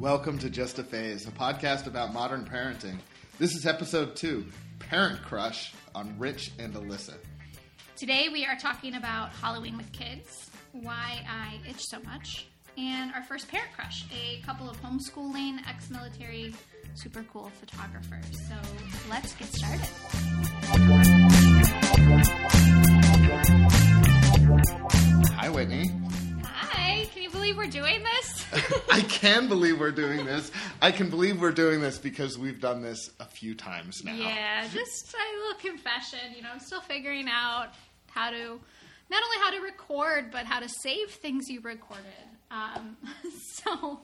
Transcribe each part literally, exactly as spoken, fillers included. Welcome to Just a Phase, a podcast about modern parenting. This is episode two, Parent Crush on Rich and Alyssa. Today we are talking about Halloween with kids, why I itch so much, and our first parent crush, a couple of homeschooling, ex-military, super cool photographers. So let's get started. Hi, Whitney. Hi. Can you believe we're doing this? I can believe we're doing this. I can believe we're doing this because we've done this a few times now. Yeah, just a little confession. You know, I'm still figuring out how to, not only how to record, but how to save things you recorded. Um, so...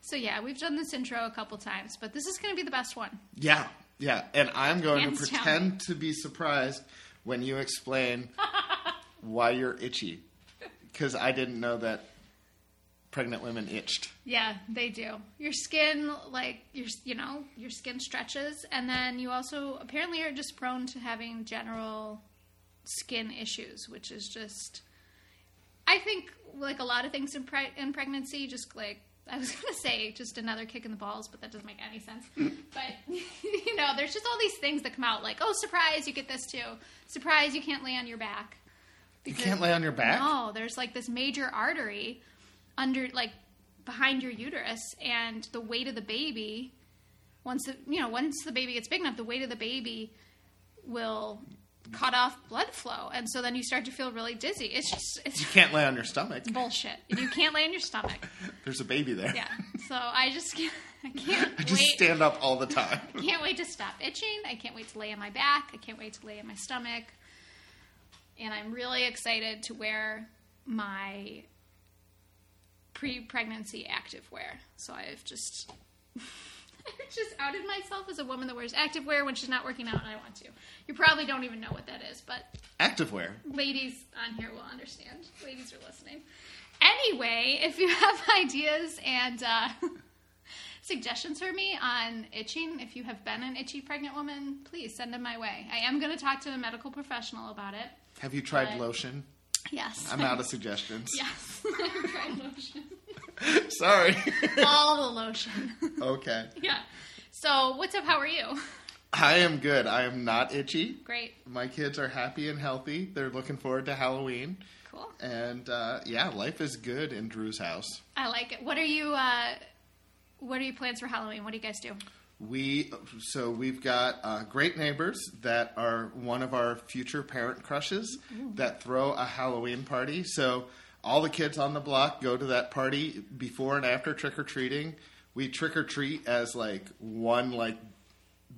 So, yeah, we've done this intro a couple times, but this is going to be the best one. Yeah, yeah. And I'm going Hands to pretend down. to be surprised when you explain why you're itchy, because I didn't know that pregnant women itched. Yeah, they do. Your skin, like, your, you know, your skin stretches, and then you also apparently are just prone to having general skin issues, which is just, I think, like a lot of things in, pre- in pregnancy, just like, I was going to say just another kick in the balls, but that doesn't make any sense. But, you know, there's just all these things that come out like, oh, surprise, you get this too. Surprise, you can't lay on your back. Because, you can't lay on your back? No, there's like this major artery under, like, behind your uterus, and the weight of the baby, once the, you know, once the baby gets big enough, the weight of the baby will cut off blood flow, and so then you start to feel really dizzy. It's just it's, you can't lay on your stomach. Bullshit. You can't lay on your stomach. There's a baby there. Yeah. So I just can't. I can't. I just wait. stand up all the time. I can't wait to stop itching. I can't wait to lay on my back. I can't wait to lay on my stomach. And I'm really excited to wear my pre-pregnancy activewear. So I've just. I've just outed myself as a woman that wears activewear when she's not working out and I want to. You probably don't even know what that is, but... Activewear? Ladies on here will understand. Ladies are listening. Anyway, if you have ideas and uh, suggestions for me on itching, if you have been an itchy pregnant woman, please send them my way. I am going to talk to a medical professional about it. Have you tried but... lotion? Yes. I'm out of suggestions. Yes. I've tried lotion. Sorry. All the lotion. Okay. Yeah. So, what's up? How are you? I am good. I am not itchy. Great. My kids are happy and healthy. They're looking forward to Halloween. Cool. And, uh, yeah, life is good in Drew's house. I like it. What are you, uh, what are your plans for Halloween? What do you guys do? We, so we've got uh, great neighbors that are one of our future parent crushes Ooh. that throw a Halloween party. So, all the kids on the block go to that party before and after trick-or-treating. We trick-or-treat as, like, one, like,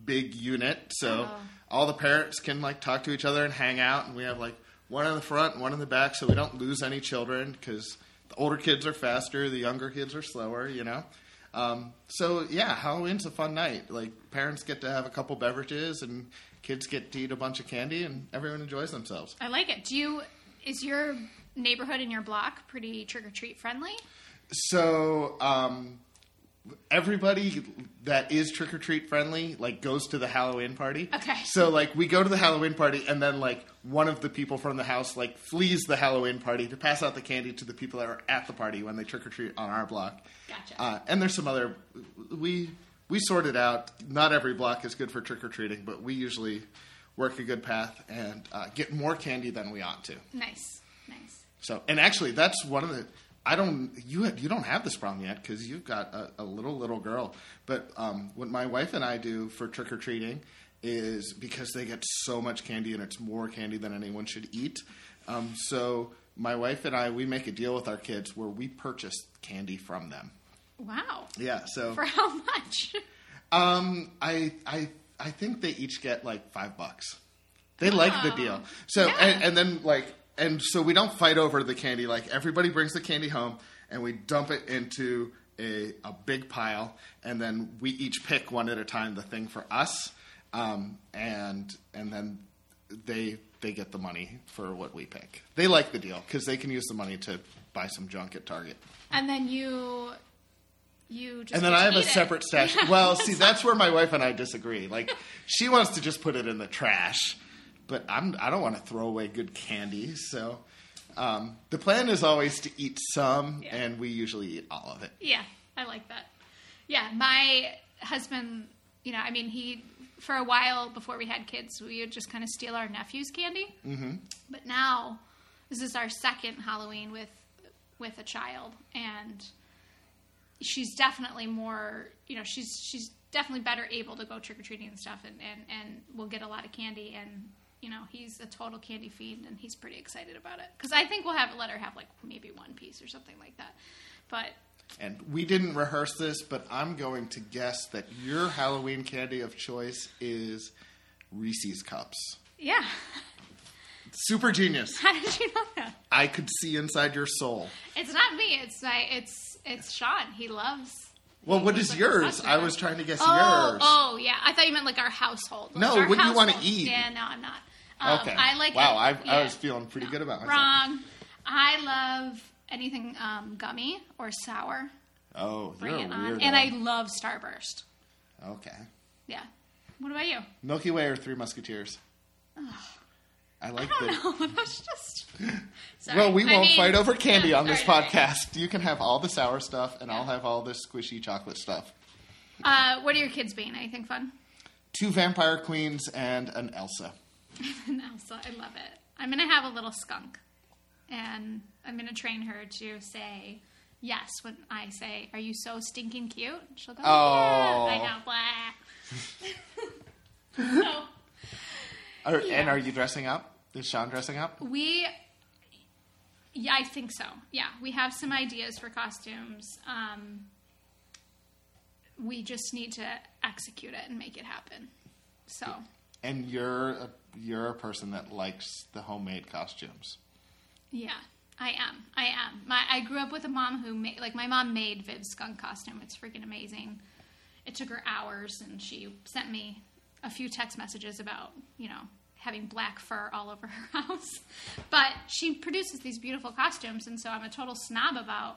big unit. So oh. all the parents can, like, talk to each other and hang out. And we have, like, one in the front and one in the back so we don't lose any children because the older kids are faster, the younger kids are slower, you know. Um, so, yeah, Halloween's a fun night. Like, parents get to have a couple beverages and kids get to eat a bunch of candy and everyone enjoys themselves. I like it. Do you – is your – neighborhood in your block pretty trick-or-treat friendly? So um everybody that is trick-or-treat friendly like goes to the Halloween party. Okay. So like we go to the Halloween party and then like one of the people from the house like flees the Halloween party to pass out the candy to the people that are at the party when they trick-or-treat on our block. Gotcha. Uh, and there's some other we we sort it out. Not every block is good for trick-or-treating, but we usually work a good path and uh, get more candy than we ought to. Nice. Nice. So, and actually, that's one of the. I don't you have, you don't have this problem yet because you've got a, a little little girl. But um, what my wife and I do for trick or treating is because they get so much candy and it's more candy than anyone should eat. Um, so my wife and I we make a deal with our kids where we purchase candy from them. Wow. Yeah. So for how much? um, I I I think they each get like five bucks. They oh. like the deal. So yeah. and, and then like. And so we don't fight over the candy. Like, everybody brings the candy home, and we dump it into a, a big pile. And then we each pick one at a time the thing for us. Um, and and then they they get the money for what we pick. They like the deal because they can use the money to buy some junk at Target. And then you... You just and then I have a it. separate stash. Yeah. Well, see, that's where my wife and I disagree. Like, she wants to just put it in the trash. But I'm, I don't want to throw away good candy, so um, the plan is always to eat some, yeah. and we usually eat all of it. Yeah, I like that. Yeah, my husband, you know, I mean, he, for a while before we had kids, we would just kind of steal our nephew's candy. Mm-hmm. But now, this is our second Halloween with with a child, and she's definitely more, you know, she's she's definitely better able to go trick-or-treating and stuff, and, and, and we'll get a lot of candy, and, you know, he's a total candy fiend, and he's pretty excited about it. Because I think we'll have let her have, like, maybe one piece or something like that. But... And we didn't rehearse this, but I'm going to guess that your Halloween candy of choice is Reese's Cups. Yeah. Super genius. How did you know that? I could see inside your soul. It's not me. It's my, It's it's Sean. He loves... Well, what is yours? I was trying to guess oh, yours. Oh, yeah. I thought you meant like our household. Like no, our what household. You want to eat. Yeah, no, I'm not. Um, okay. I like wow, I, yeah. I was feeling pretty no, good about myself. Wrong. I love... Anything um, gummy or sour. Oh, bring it on. Weird and one. I love Starburst. Okay. Yeah. What about you? Milky Way or Three Musketeers? Ugh. I like that. I don't know. That's just... Sorry. Well, we I won't mean... fight over candy yeah, on this right, podcast. Right. You can have all the sour stuff, and yeah. I'll have all this squishy chocolate stuff. Uh, what are your kids being? Anything fun? Two vampire queens and an Elsa. An Elsa. I love it. I'm going to have a little skunk. And I'm going to train her to say yes when I say, "Are you so stinking cute?" She'll go, "Oh, yeah, I know." Blah. so, are, yeah. And are you dressing up? Is Sean dressing up? We, yeah, I think so. Yeah, we have some ideas for costumes. Um, we just need to execute it and make it happen. So. And you're a, you're a person that likes the homemade costumes. Yeah, I am. I am. My I grew up with a mom who made, like, my mom made Viv's skunk costume. It's freaking amazing. It took her hours, and she sent me a few text messages about, you know, having black fur all over her house. But she produces these beautiful costumes, and so I'm a total snob about,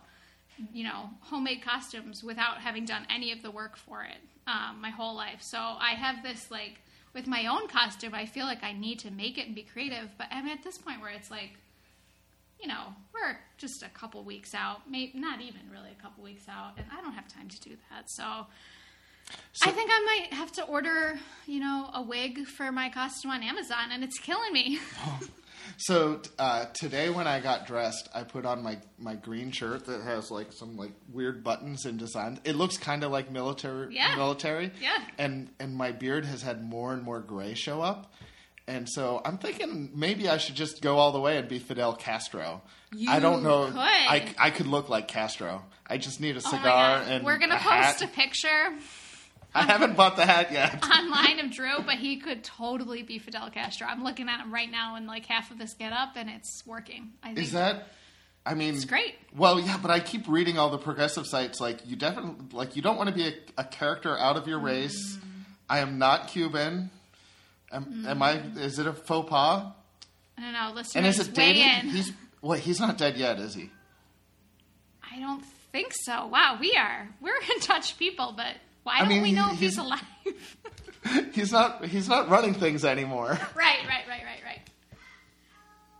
you know, homemade costumes without having done any of the work for it um, my whole life. So I have this, like, with my own costume, I feel like I need to make it and be creative. But I'm at this point where it's like, you know, we're just a couple weeks out, maybe not even really a couple weeks out, and I don't have time to do that. So, so I think I might have to order, you know, a wig for my costume on Amazon, and it's killing me. So uh, today when I got dressed, I put on my, my green shirt that has like some like weird buttons and designs. It looks kind of like military. Yeah. Military. Yeah. And and my beard has had more and more gray show up. And so I'm thinking maybe I should just go all the way and be Fidel Castro. You I don't know. Could. I, I could look like Castro. I just need a cigar oh and we're gonna a post hat. A picture. I haven't bought the hat yet. Online of Drew, but he could totally be Fidel Castro. I'm looking at him right now in like half of this get up, and it's working. I think. Is that? I mean, it's great. Well, yeah, but I keep reading all the progressive sites. Like you definitely like you don't want to be a, a character out of your race. Mm. I am not Cuban. Am, am I? Is it a faux pas? I don't know. Listeners, and is it dating? Weigh in. He's wait. He's not dead yet, is he? I don't think so. Wow, we are. We're in touch people, but why don't I mean, we know he, if he's, he's alive? He's not. He's not running things anymore. Right. Right. Right. Right. Right.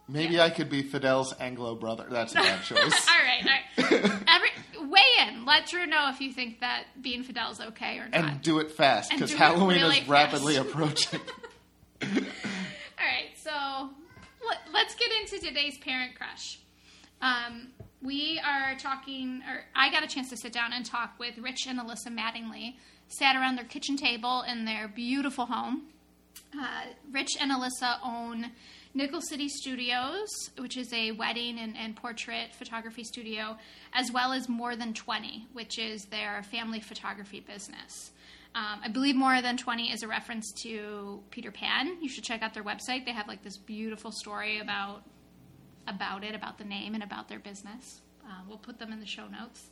Maybe yeah. I could be Fidel's Anglo brother. That's a bad choice. All right. All right. Every. Weigh in. Let Drew know if you think that being Fidel's okay or not. And do it fast, because Halloween really is rapidly fast. Approaching. All right, so let's get into today's parent crush. Um, we are talking, or I got a chance to sit down and talk with Rich and Alyssa Mattingly, sat around their kitchen table in their beautiful home. Uh, Rich and Alyssa own Nickel City Studios, which is a wedding and, and portrait photography studio, as well as More Than twenty, which is their family photography business. Um, I believe More Than twenty is a reference to Peter Pan. You should check out their website. They have like this beautiful story about about it, about the name, and about their business. Uh, we'll put them in the show notes.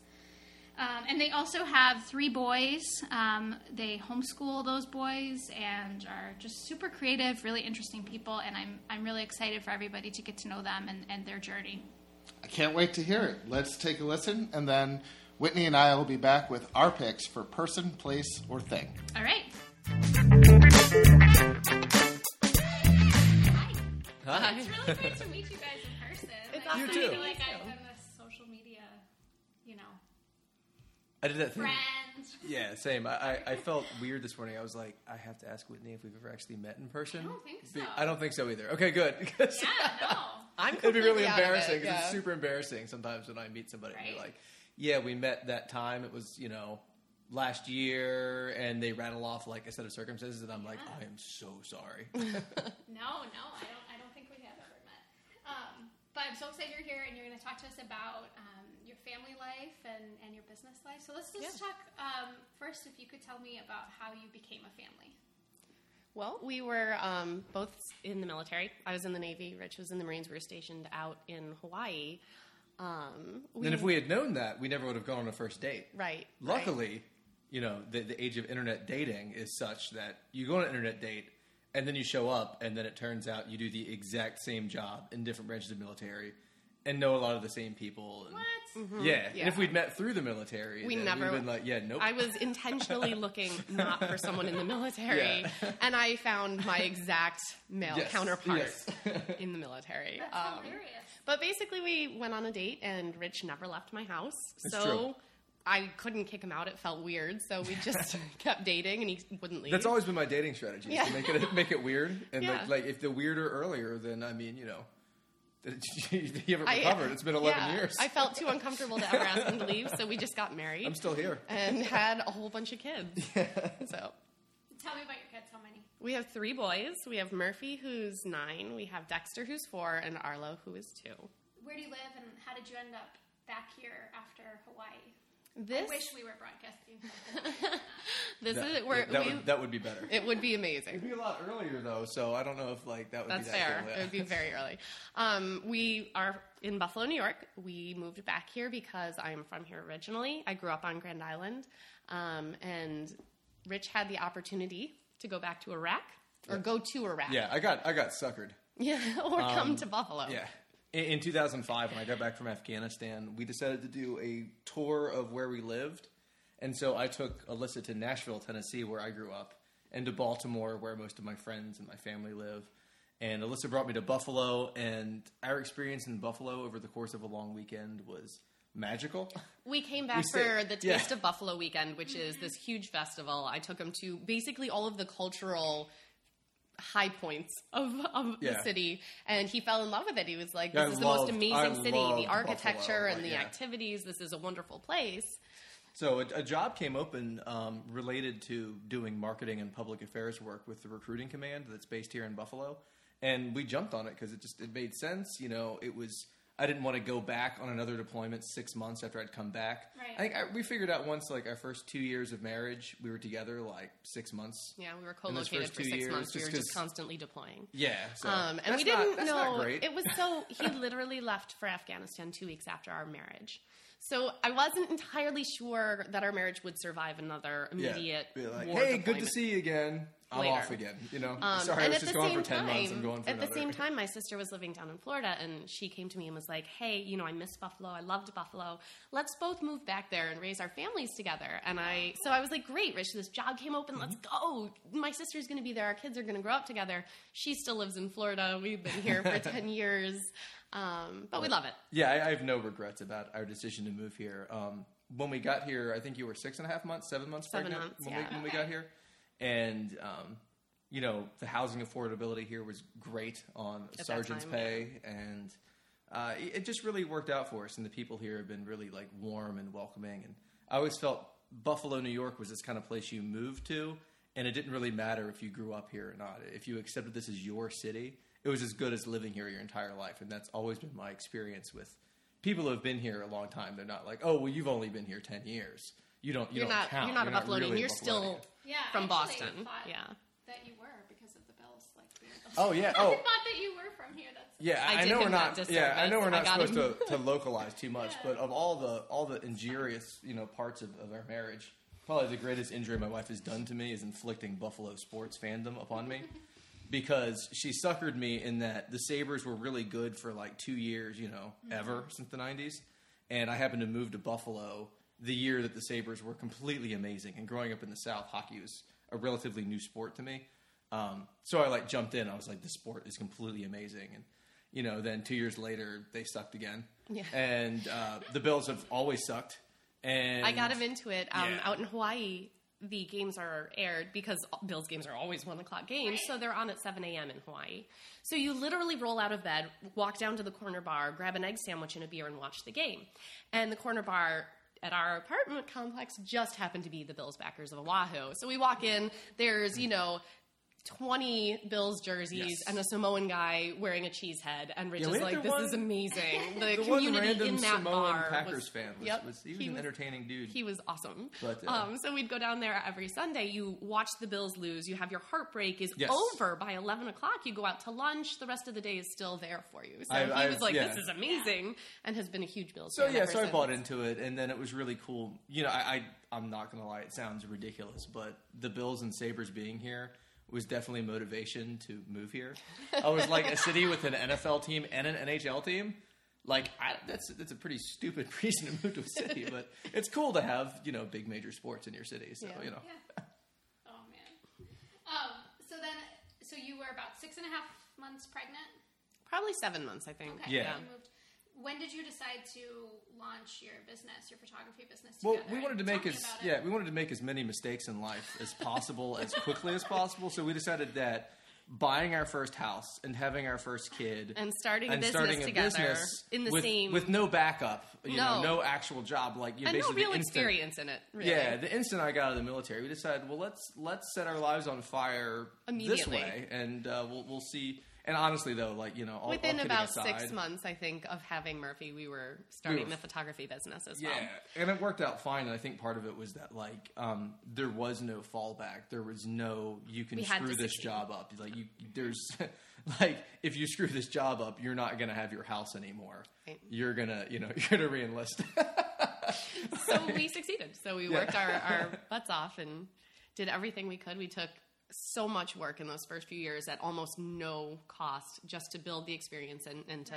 Um, and they also have three boys. Um, they homeschool those boys and are just super creative, really interesting people. And I'm I'm really excited for everybody to get to know them and, and their journey. I can't wait to hear it. Let's take a listen, and then Whitney and I will be back with our picks for person, place, or thing. All right. Hi. Hi. It's really great to meet you guys in person. It's awesome. You too. I feel like I've been this social media, you know, I did that thing. Friend Yeah, same. I, I felt weird this morning. I was like, I have to ask Whitney if we've ever actually met in person. I don't think so. I don't think so either. Okay, good. Yeah, no. I'm It'd be really embarrassing because it, yeah. it's super embarrassing sometimes when I meet somebody right. and you're like, yeah, we met that time. It was, you know, last year, and they rattle off like a set of circumstances, and I'm yeah. like, I am so sorry. no, no, I don't. I don't think we have ever met. Um, but I'm so excited you're here, and you're going to talk to us about um, your family life and, and your business life. So let's just yeah. talk um, first. If you could tell me about how you became a family. Well, we were um, both in the military. I was in the Navy. Rich was in the Marines. We were stationed out in Hawaii. Um, we, and if we had known that, we never would have gone on a first date. Right. Luckily, right. you know, the, the age of internet dating is such that you go on an internet date and then you show up and then it turns out you do the exact same job in different branches of military and know a lot of the same people. And, what? Mm-hmm. Yeah. yeah. And if we'd met through the military, we never would have been like, yeah, nope. I was intentionally looking not for someone in the military, yeah. and I found my exact male yes. counterpart yes. in the military. That's um, hilarious. But basically, we went on a date, and Rich never left my house, it's so true. I couldn't kick him out. It felt weird, so we just kept dating, and he wouldn't leave. That's always been my dating strategy, yeah. to make it make it weird, and yeah. like, like if the weirder earlier, then I mean, you know, you haven't recovered. I, it's been eleven yeah, years. I felt too uncomfortable to ever ask him to leave, so we just got married. I'm still here, and had a whole bunch of kids. Yeah. So, tell me about your kids. How many? We have three boys. We have Murphy, who's nine. We have Dexter, who's four, and Arlo, who is two. Where do you live, and how did you end up back here after Hawaii? This... I wish we were broadcasting. this that, is where that, we... would, that would be better. It would be amazing. It would be a lot earlier, though, so I don't know if like that would That's be that fair. Cool. Yeah. It would be very early. Um, we are in Buffalo, New York. We moved back here because I'm from here originally. I grew up on Grand Island, um, and Rich had the opportunity to go back to Iraq or go to Iraq. Yeah, I got I got suckered. Yeah, or come um, to Buffalo. Yeah. In, in two thousand five, when I got back from Afghanistan, we decided to do a tour of where we lived. And so I took Alyssa to Nashville, Tennessee, where I grew up, and to Baltimore, where most of my friends and my family live. And Alyssa brought me to Buffalo, and our experience in Buffalo over the course of a long weekend was magical. We came back we stayed, for the Taste yeah. of Buffalo weekend, which is this huge festival. I took them to basically all of the cultural high points of, of yeah. the city, and he fell in love with it. He was like, this I is loved, the most amazing I city. The architecture Buffalo, and like, the yeah. activities. This is a wonderful place. So a, a job came open um, related to doing marketing and public affairs work with the recruiting command that's based here in Buffalo. And we jumped on it because it just it made sense. You know, it was... I didn't want to go back on another deployment six months after I'd come back. Right. I think I, we figured out once, like, our first two years of marriage, we were together, like, six months. Yeah, we were co-located for six years, months. We were just constantly deploying. Yeah. So. Um, and that's we didn't not, know. Great. It was so, he literally left for Afghanistan two weeks after our marriage. So I wasn't entirely sure that our marriage would survive another immediate yeah. like, war hey, deployment. Good to see you again. I'm later. Off again, you know. Um, Sorry, I was just gone for ten time, months. I'm going for at another. At the same time, my sister was living down in Florida, and she came to me and was like, hey, you know, I miss Buffalo. I loved Buffalo. Let's both move back there and raise our families together. And I, so I was like, great, Rich, this job came open. Let's go. My sister's going to be there. Our kids are going to grow up together. She still lives in Florida. We've been here for ten years, um, but we love it. Yeah, I, I have no regrets about our decision to move here. Um, when we got here, I think you were six and a half months, seven months seven pregnant months, when, yeah. we, when we got here. And, um, you know, the housing affordability here was great on at sergeant's time, pay. Yeah. And uh, it, it just really worked out for us. And the people here have been really, like, warm and welcoming. And I always felt Buffalo, New York was this kind of place you moved to. And it didn't really matter if you grew up here or not. If you accepted this as your city, it was as good as living here your entire life. And that's always been my experience with people who have been here a long time. They're not like, oh, well, you've only been here ten years. You don't, you you're don't not, count. You're not you're a Buffalo. Really you're still yeah, from Boston. Yeah. That you were because of the Bills. Like, oh yeah. Oh. I thought that you were from here. That's yeah. I, I know we're not. Yeah. I know we're not supposed to, to localize too much, yeah. but of all the all the injurious you know parts of, of our marriage, probably the greatest injury my wife has done to me is inflicting Buffalo sports fandom upon me, because she suckered me in that the Sabres were really good for like two years, you know, mm-hmm. ever since the nineties, and I happened to move to Buffalo the year that the Sabres were completely amazing. And growing up in the South, hockey was a relatively new sport to me. Um, so I, like, jumped in. I was like, the sport is completely amazing. And, you know, then two years later, they sucked again. Yeah. And uh, the Bills have always sucked. And I got him into it. Um, yeah. Out in Hawaii, the games are aired because Bills games are always one o'clock games. So they're on at seven a.m. in Hawaii. So you literally roll out of bed, walk down to the corner bar, grab an egg sandwich and a beer and watch the game. And the corner bar at our apartment complex just happened to be the Bills backers of Oahu. So we walk in, there's, you know, twenty Bills jerseys yes. and a Samoan guy wearing a cheese head. And Rich yeah, is like, this one, is amazing. The, the community in that Samoan bar Packers was, fan was, yep, was, he was he an was, entertaining dude. He was awesome. But, uh, um, so we'd go down there every Sunday. You watch the Bills lose. You have your heartbreak is yes. over by eleven o'clock. You go out to lunch. The rest of the day is still there for you. So I, he I, was like, yeah. this is amazing, and has been a huge Bills fan. So yeah, so since. I bought into it, and then it was really cool. You know, I, I I'm not going to lie. It sounds ridiculous, but the Bills and Sabres being here was definitely motivation to move here. I was like, a city with an N F L team and an N H L team. Like, I, that's that's a pretty stupid reason to move to a city, but it's cool to have, you know, big major sports in your city. So, yeah. you know. Yeah. Oh, man. Um, so then, so you were about six and a half months pregnant? Probably seven months, I think. Okay, yeah. Moved. When did you decide to launch your business, your photography business together? Well, we wanted to make as yeah, we wanted to make as many mistakes in life as possible, as quickly as possible. So we decided that buying our first house and having our first kid and starting a and business starting a together business in the with, same with no backup, you no. know, no actual job, like you and basically no real instant, experience in it. Really. Yeah, the instant I got out of the military, we decided, well, let's let's set our lives on fire this way, and uh, we'll we'll see. And honestly, though, like, you know, all within all about aside, six months, I think, of having Murphy, we were starting we were, the photography business as yeah. well. Yeah, and it worked out fine. And I think part of it was that, like, um, there was no fallback. There was no, you can we screw this succeed. job up. Like, you, there's, like, if you screw this job up, you're not going to have your house anymore. Right. You're going to, you know, you're going to re-enlist. So we succeeded. So we yeah. worked our, our butts off and did everything we could. We took so much work in those first few years at almost no cost, just to build the experience and, and to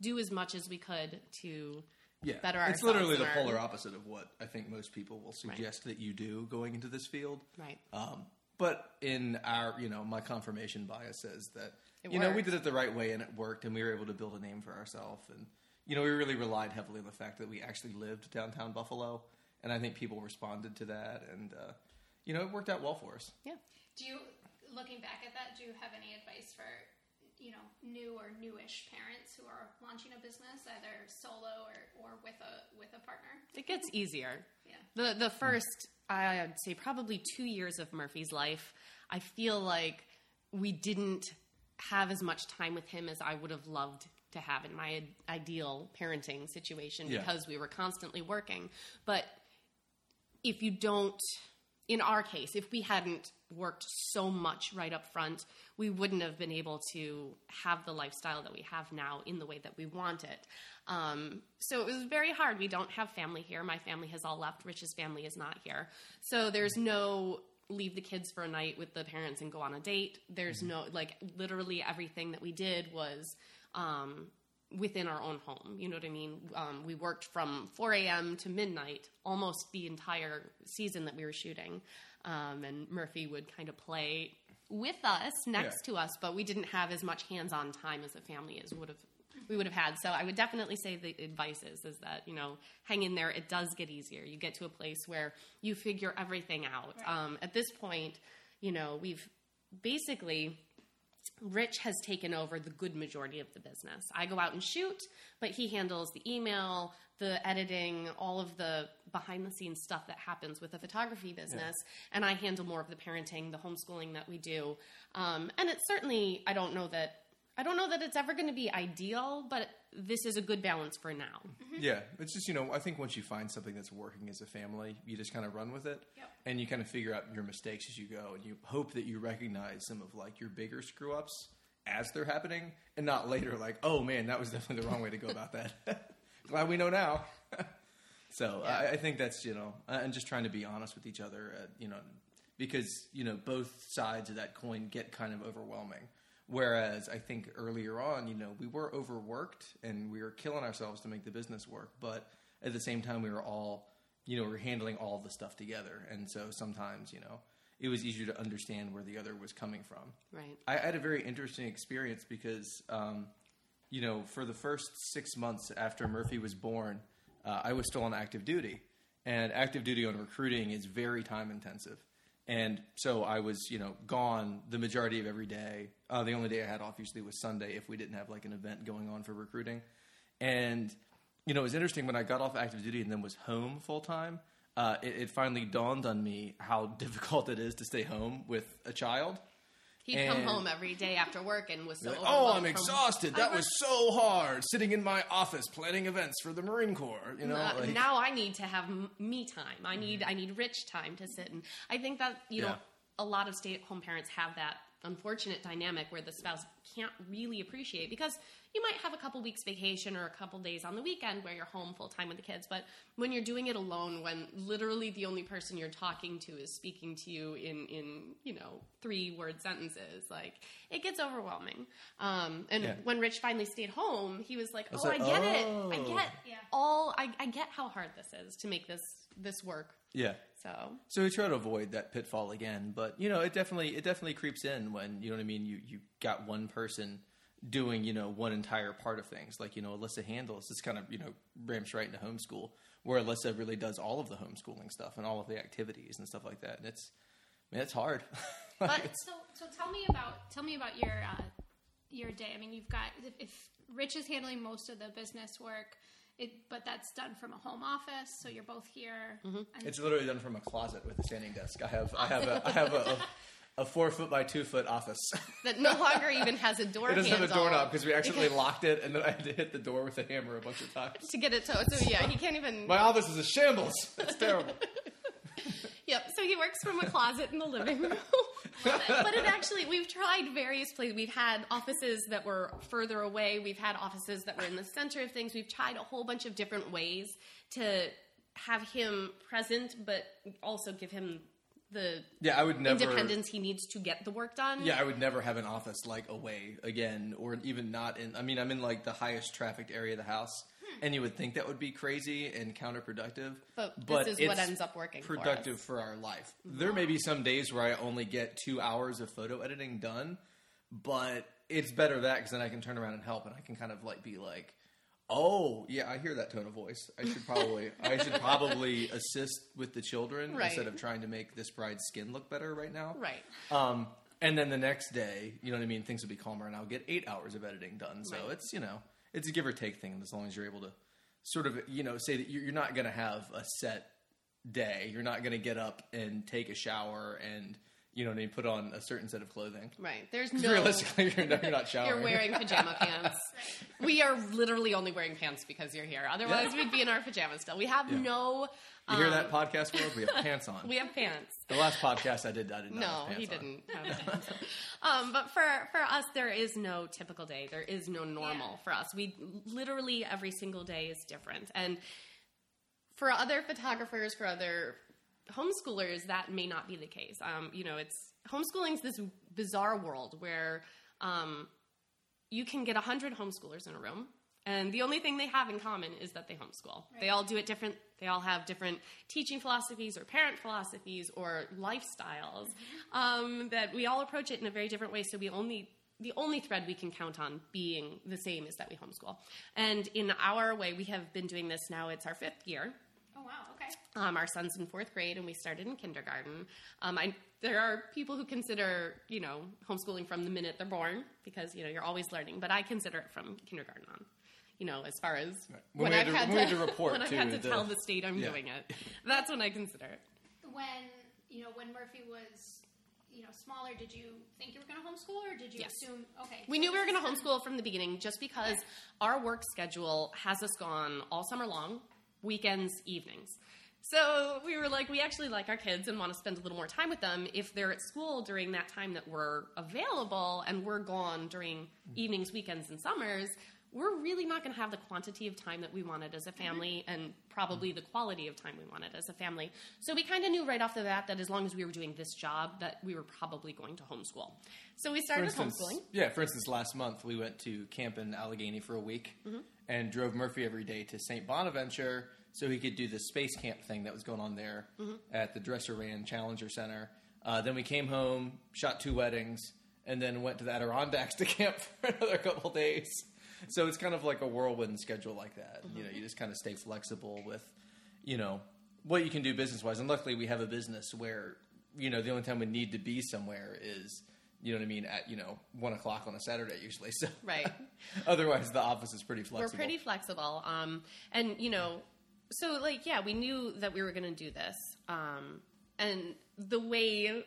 do as much as we could to yeah. better ourselves. It's literally the our... polar opposite of what I think most people will suggest right. that you do going into this field. Right. Um, but in our, you know, my confirmation bias says that, it you worked. know, we did it the right way and it worked and we were able to build a name for ourselves. And, you know, we really relied heavily on the fact that we actually lived downtown Buffalo. And I think people responded to that. And, uh, you know, it worked out well for us. Yeah. Do you, looking back at that, do you have any advice for, you know, new or newish parents who are launching a business, either solo or, or with a with a partner? It gets easier. Yeah. The the first, I'd say probably two years of Murphy's life, I feel like we didn't have as much time with him as I would have loved to have in my ideal parenting situation yeah. because we were constantly working. But if you don't... In our case, if we hadn't worked so much right up front, we wouldn't have been able to have the lifestyle that we have now in the way that we want it. Um, so it was very hard. We don't have family here. My family has all left. Rich's family is not here. So there's no leave the kids for a night with the parents and go on a date. There's no, like, literally everything that we did was... Um, within our own home. You know what I mean? Um, we worked from four a.m. to midnight, almost the entire season that we were shooting. Um, and Murphy would kind of play with us, next yeah. to us, but we didn't have as much hands-on time as a family as would have we would have had. So I would definitely say the advice is, is that, you know, hang in there. It does get easier. You get to a place where you figure everything out. Right. Um, at this point, you know, we've basically... Rich has taken over the good majority of the business. I go out and shoot, but he handles the email, the editing, all of the behind-the-scenes stuff that happens with the photography business, yeah. and I handle more of the parenting, the homeschooling that we do. Um, and it's certainly, I don't know that, I don't know that it's ever going to be ideal, but this is a good balance for now. Mm-hmm. Yeah, it's just, you know, I think once you find something that's working as a family, you just kind of run with it, yep. and you kind of figure out your mistakes as you go, and you hope that you recognize some of, like, your bigger screw-ups as they're happening, and not later, like, oh, man, that was definitely the wrong way to go about that. Glad we know now. So yeah. I, I think that's, you know, and just trying to be honest with each other, uh, you know, because, you know, both sides of that coin get kind of overwhelming. Whereas I think earlier on, you know, we were overworked and we were killing ourselves to make the business work. But at the same time, we were all, you know, we were handling all the stuff together. And so sometimes, you know, it was easier to understand where the other was coming from. Right. I, I had a very interesting experience because, um, you know, for the first six months after Murphy was born, uh, I was still on active duty. and active duty on recruiting is very time intensive. And so I was, you know, gone the majority of every day. Uh, the only day I had off usually was Sunday if we didn't have like an event going on for recruiting. And, you know, it was interesting when I got off active duty and then was home full time. Uh, it, it finally dawned on me how difficult it is to stay home with a child. He'd and come home every day after work and was so like, oh, I'm exhausted. That was so hard, sitting in my office planning events for the Marine Corps. You know, uh, like, now I need to have me time. I need I need Rich time to sit. And I think that, you know, yeah. a lot of stay-at-home parents have that unfortunate dynamic where the spouse can't really appreciate, because you might have a couple weeks vacation or a couple days on the weekend where you're home full time with the kids. But when you're doing it alone, when literally the only person you're talking to is speaking to you in, in, you know, three word sentences, like it gets overwhelming. Um, and yeah. when Rich finally stayed home, he was like, oh, I, like, I get oh. it. I get yeah. all, I, I get how hard this is to make this, this work. Yeah. So, so we try to avoid that pitfall again, but you know, it definitely, it definitely creeps in when, you know what I mean? You, you got one person doing, you know, one entire part of things. Like, you know, Alyssa handles, this kind of, you know, ramps right into homeschool, where Alyssa really does all of the homeschooling stuff and all of the activities and stuff like that. And it's, I mean, it's hard. like but it's, so, so tell me about, tell me about your, uh, your day. I mean, you've got, if, if Rich is handling most of the business work, It, but that's done from a home office, so you're both here. Mm-hmm. It's literally done from a closet with a standing desk. I have, I have, a, I have a, a, a four foot by two foot office that no longer even has a door. It doesn't handle. Have a doorknob because we actually locked it, and then I had to hit the door with a hammer a bunch of times to get it to. So yeah, he can't even. My office is a shambles. It's terrible. Yep. So he works from a closet in the living room. But it actually, we've tried various places. We've had offices that were further away. We've had offices that were in the center of things. We've tried a whole bunch of different ways to have him present, but also give him the yeah, I would never, independence he needs to get the work done. Yeah, I would never have an office like away again, or even not in, I mean, I'm in like the highest trafficked area of the house. And you would think that would be crazy and counterproductive, but, but this is what ends up working productive for, us. for our life. There may be some days where I only get two hours of photo editing done, but it's better that, because then I can turn around and help, and I can kind of like be like, oh yeah, I hear that tone of voice. I should probably, I should probably assist with the children right. instead of trying to make this bride's skin look better right now. Right. Um, and then the next day, you know what I mean? Things will be calmer, and I'll get eight hours of editing done. So right. it's, you know. It's a give or take thing, as long as you're able to sort of, you know, say that you're not going to have a set day. You're not going to get up and take a shower and, you know what I mean, put on a certain set of clothing. Right. There's no... Realistically, you're, you're not showering. You're wearing pajama pants. We are literally only wearing pants because you're here. Otherwise, yeah. we'd be in our pajamas still. We have yeah. no... You hear um, that podcast world? We have pants on. We have pants. The last podcast I did, I did not no, have pants on. No, he didn't have pants on. Um, but for, for us, there is no typical day. There is no normal yeah. for us. We literally, every single day is different. And for other photographers, for other homeschoolers, that may not be the case. Um, you know, it's homeschooling's this bizarre world where um, you can get one hundred homeschoolers in a room. And the only thing they have in common is that they homeschool. Right. They all do it different. They all have different teaching philosophies or parent philosophies or lifestyles um, that we all approach it in a very different way. So we only the only thread we can count on being the same is that we homeschool. And in our way, we have been doing this now. It's our fifth year. Oh, wow. Okay. Um, our son's in fourth grade, and we started in kindergarten. Um, I, there are people who consider, you know, homeschooling from the minute they're born because, you know, you're always learning. But I consider it from kindergarten on. You know, as far as right. when, when I've had to, to, report when I've to, had to the, tell the state I'm yeah. doing it. That's when I consider it. When, you know, when Murphy was, you know, smaller, did you think you were going to homeschool or did you yes. assume, okay. We knew we were going to homeschool from the beginning just because yeah. our work schedule has us gone all summer long, weekends, evenings. So we were like, we actually like our kids and want to spend a little more time with them if they're at school during that time that we're available and we're gone during mm-hmm. evenings, weekends, and summers. We're really not going to have the quantity of time that we wanted as a family and probably the quality of time we wanted as a family. So we kind of knew right off the bat that as long as we were doing this job that we were probably going to homeschool. So we started instance, homeschooling. Yeah, for instance, last month we went to camp in Allegheny for a week mm-hmm. and drove Murphy every day to Saint Bonaventure so he could do the space camp thing that was going on there mm-hmm. at the Dresser Rand Challenger Center. Uh, then we came home, shot two weddings, and then went to the Adirondacks to camp for another couple days. So it's kind of like a whirlwind schedule like that. Mm-hmm. You know, you just kind of stay flexible with, you know, what you can do business-wise. And luckily we have a business where, you know, the only time we need to be somewhere is, you know what I mean, at, you know, one o'clock on a Saturday usually. So right. Otherwise, the office is pretty flexible. We're pretty flexible. Um, and, you know, so, like, yeah, we knew that we were going to do this. Um, and the way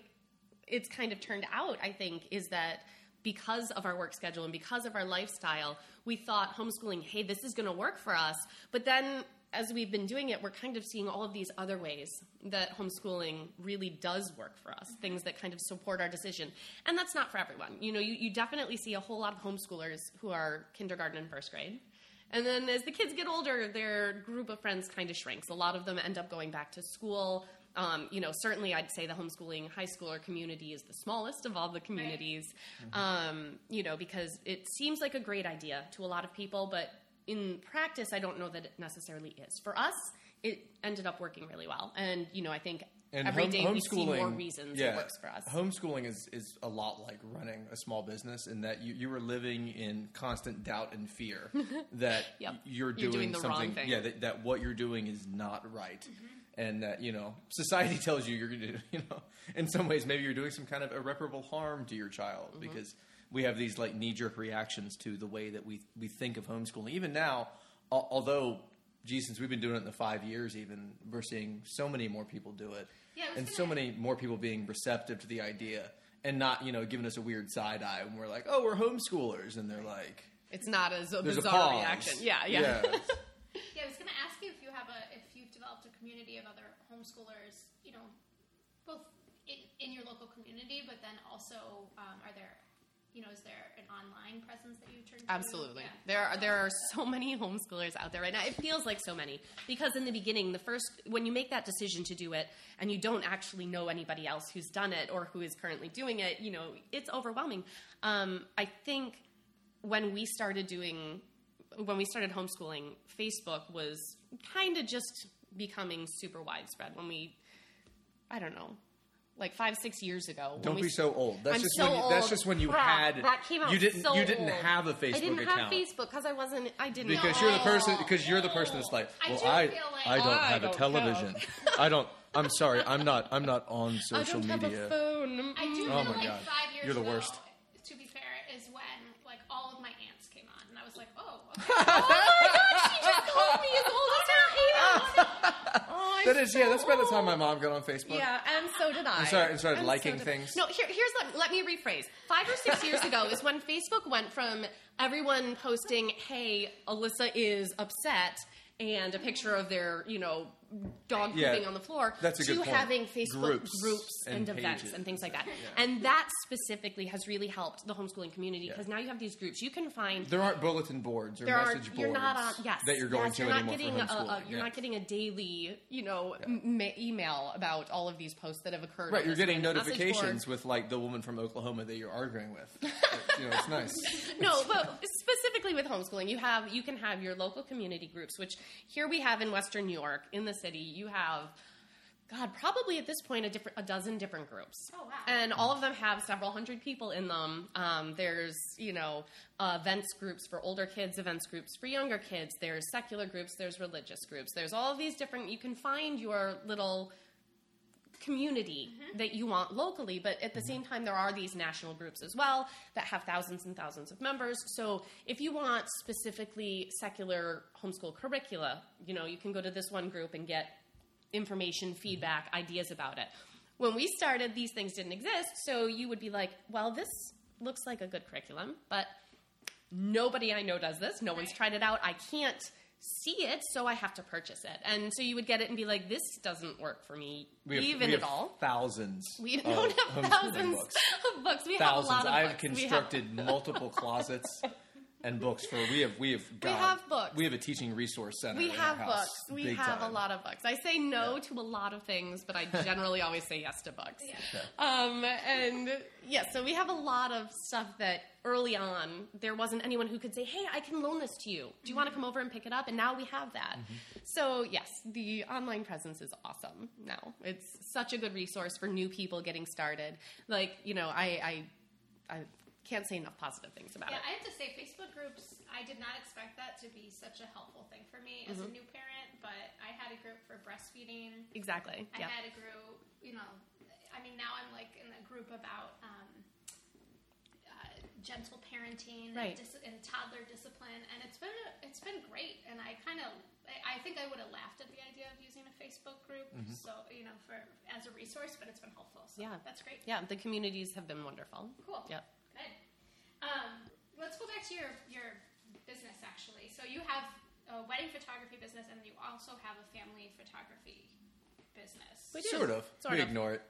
it's kind of turned out, I think, is that because of our work schedule and because of our lifestyle, we thought homeschooling, hey, this is going to work for us. But then as we've been doing it, we're kind of seeing all of these other ways that homeschooling really does work for us, things that kind of support our decision. And that's not for everyone. You know, you, you definitely see a whole lot of homeschoolers who are kindergarten and first grade. And then as the kids get older, their group of friends kind of shrinks. A lot of them end up going back to school. Um, you know, certainly I'd say the homeschooling high schooler community is the smallest of all the communities, right. mm-hmm. um, you know, because it seems like a great idea to a lot of people, but in practice, I don't know that it necessarily is. For us, it ended up working really well. And, you know, I think and every home, day we see more reasons yeah, it works for us. Homeschooling is, is a lot like running a small business in that you, you were living in constant doubt and fear that yep. you're, doing you're doing the something, wrong thing. Yeah, that, that what you're doing is not right. Mm-hmm. And that, you know, society tells you you're going to, you know, in some ways, maybe you're doing some kind of irreparable harm to your child mm-hmm. because we have these like knee-jerk reactions to the way that we we think of homeschooling. Even now, al- although, geez, since we've been doing it in the five years even, we're seeing so many more people do it. Yeah, it and so many more people being receptive to the idea and not, you know, giving us a weird side eye when we're like, oh, we're homeschoolers. And they're like... It's not as a bizarre a reaction. Yeah, yeah. Yeah, yeah, I was going to ask you if you have a, if you've developed a community of other homeschoolers, you know, both in, in your local community, but then also um, are there... You know, is there an online presence that you turn to? Absolutely. Yeah. There are there are so many homeschoolers out there right now. It feels like so many because in the beginning, the first when you make that decision to do it and you don't actually know anybody else who's done it or who is currently doing it, you know, it's overwhelming. Um, I think when we started doing when we started homeschooling, Facebook was kind of just becoming super widespread. When we, I don't know. Like five, six years ago. Don't we, be so old. That's I'm just so when you, old. That's just when you Crap, had. That came out you didn't. So you didn't old. Have a Facebook account. I didn't account. have Facebook because I wasn't. I didn't. Because know. you're the person. Because you're the person that's like, well, I. I, feel like, I don't oh, have I don't a television. I don't. I'm sorry. I'm not. I'm not on social media. I don't media. have a phone. I do. Oh my like god. Five years you're the ago, worst. To be fair, is when like all of my aunts came on, and I was like, oh. Okay. Oh my god! She just called me as old as her aunt. Oh, that is, so yeah, that's about the time my mom got on Facebook. Yeah, and so did I. And started, and started and liking so things. No, here, here's, the, let me rephrase. Five or six years ago is when Facebook went from everyone posting, hey, Alyssa is upset, and a picture of their, you know, dog pooping yeah, on the floor, that's a good to point. Having Facebook groups, groups and, and events and things like that. Yeah. And that specifically has really helped the homeschooling community because yeah. now you have these groups. You can find... There aren't bulletin boards or message boards you're not on, yes, that you're going yes, to you're anymore getting for homeschooling. A, a, you're yeah. not getting a daily, you know, yeah. m- email about all of these posts that have occurred. Right, you're getting notifications with, like, the woman from Oklahoma that you're arguing with. But, you know, it's nice. No, but specifically with homeschooling, you have you can have your local community groups, which here we have in Western New York, in the city, you have, God, probably at this point, a different, a dozen different groups. Oh, wow. And all of them have several hundred people in them. Um, there's, you know, uh, events groups for older kids, events groups for younger kids. There's secular groups. There's religious groups. There's all of these different, you can find your little community mm-hmm. that you want locally, but at the mm-hmm. same time, there are these national groups as well that have thousands and thousands of members. So if you want specifically secular homeschool curricula, you know, you can go to this one group and get information, feedback, ideas about it. When we started, these things didn't exist. So you would be like, well, this looks like a good curriculum, but nobody I know does this. No one's tried it out. I can't see it, so I have to purchase it. And so you would get it and be like, this doesn't work for me we have, even we have at all. Thousands. We don't have thousands books. of books. We thousands. have a lot of I've books. I've constructed have... multiple closets and books for we have we have God, we have books. We have a teaching resource center. We have in our house, books. We have time. a lot of books. I say no yeah. to a lot of things, but I generally always say yes to books. Yeah. Okay. Um and yeah, so we have a lot of stuff that early on, there wasn't anyone who could say, hey, I can loan this to you. Do you want to come over and pick it up? And now we have that. Mm-hmm. So, yes, the online presence is awesome now. It's such a good resource for new people getting started. Like, you know, I, I, I can't say enough positive things about yeah, it. Yeah, I have to say, Facebook groups, I did not expect that to be such a helpful thing for me as mm-hmm. a new parent, but I had a group for breastfeeding. Exactly. I yep. had a group, you know, I mean, now I'm like in a group about um, uh, gentle parenting right. and, dis- and toddler discipline, and it's been a, it's been great, and I kind of, I think I would have laughed at the idea of using a Facebook group, mm-hmm. so you know, for as a resource, but it's been helpful. So yeah, that's great. Yeah, the communities have been wonderful. Cool. Yep. Good. Um, let's go back to your your business actually. So you have a wedding photography business, and you also have a family photography business. We do. Sort of. Sort we of. Ignore it.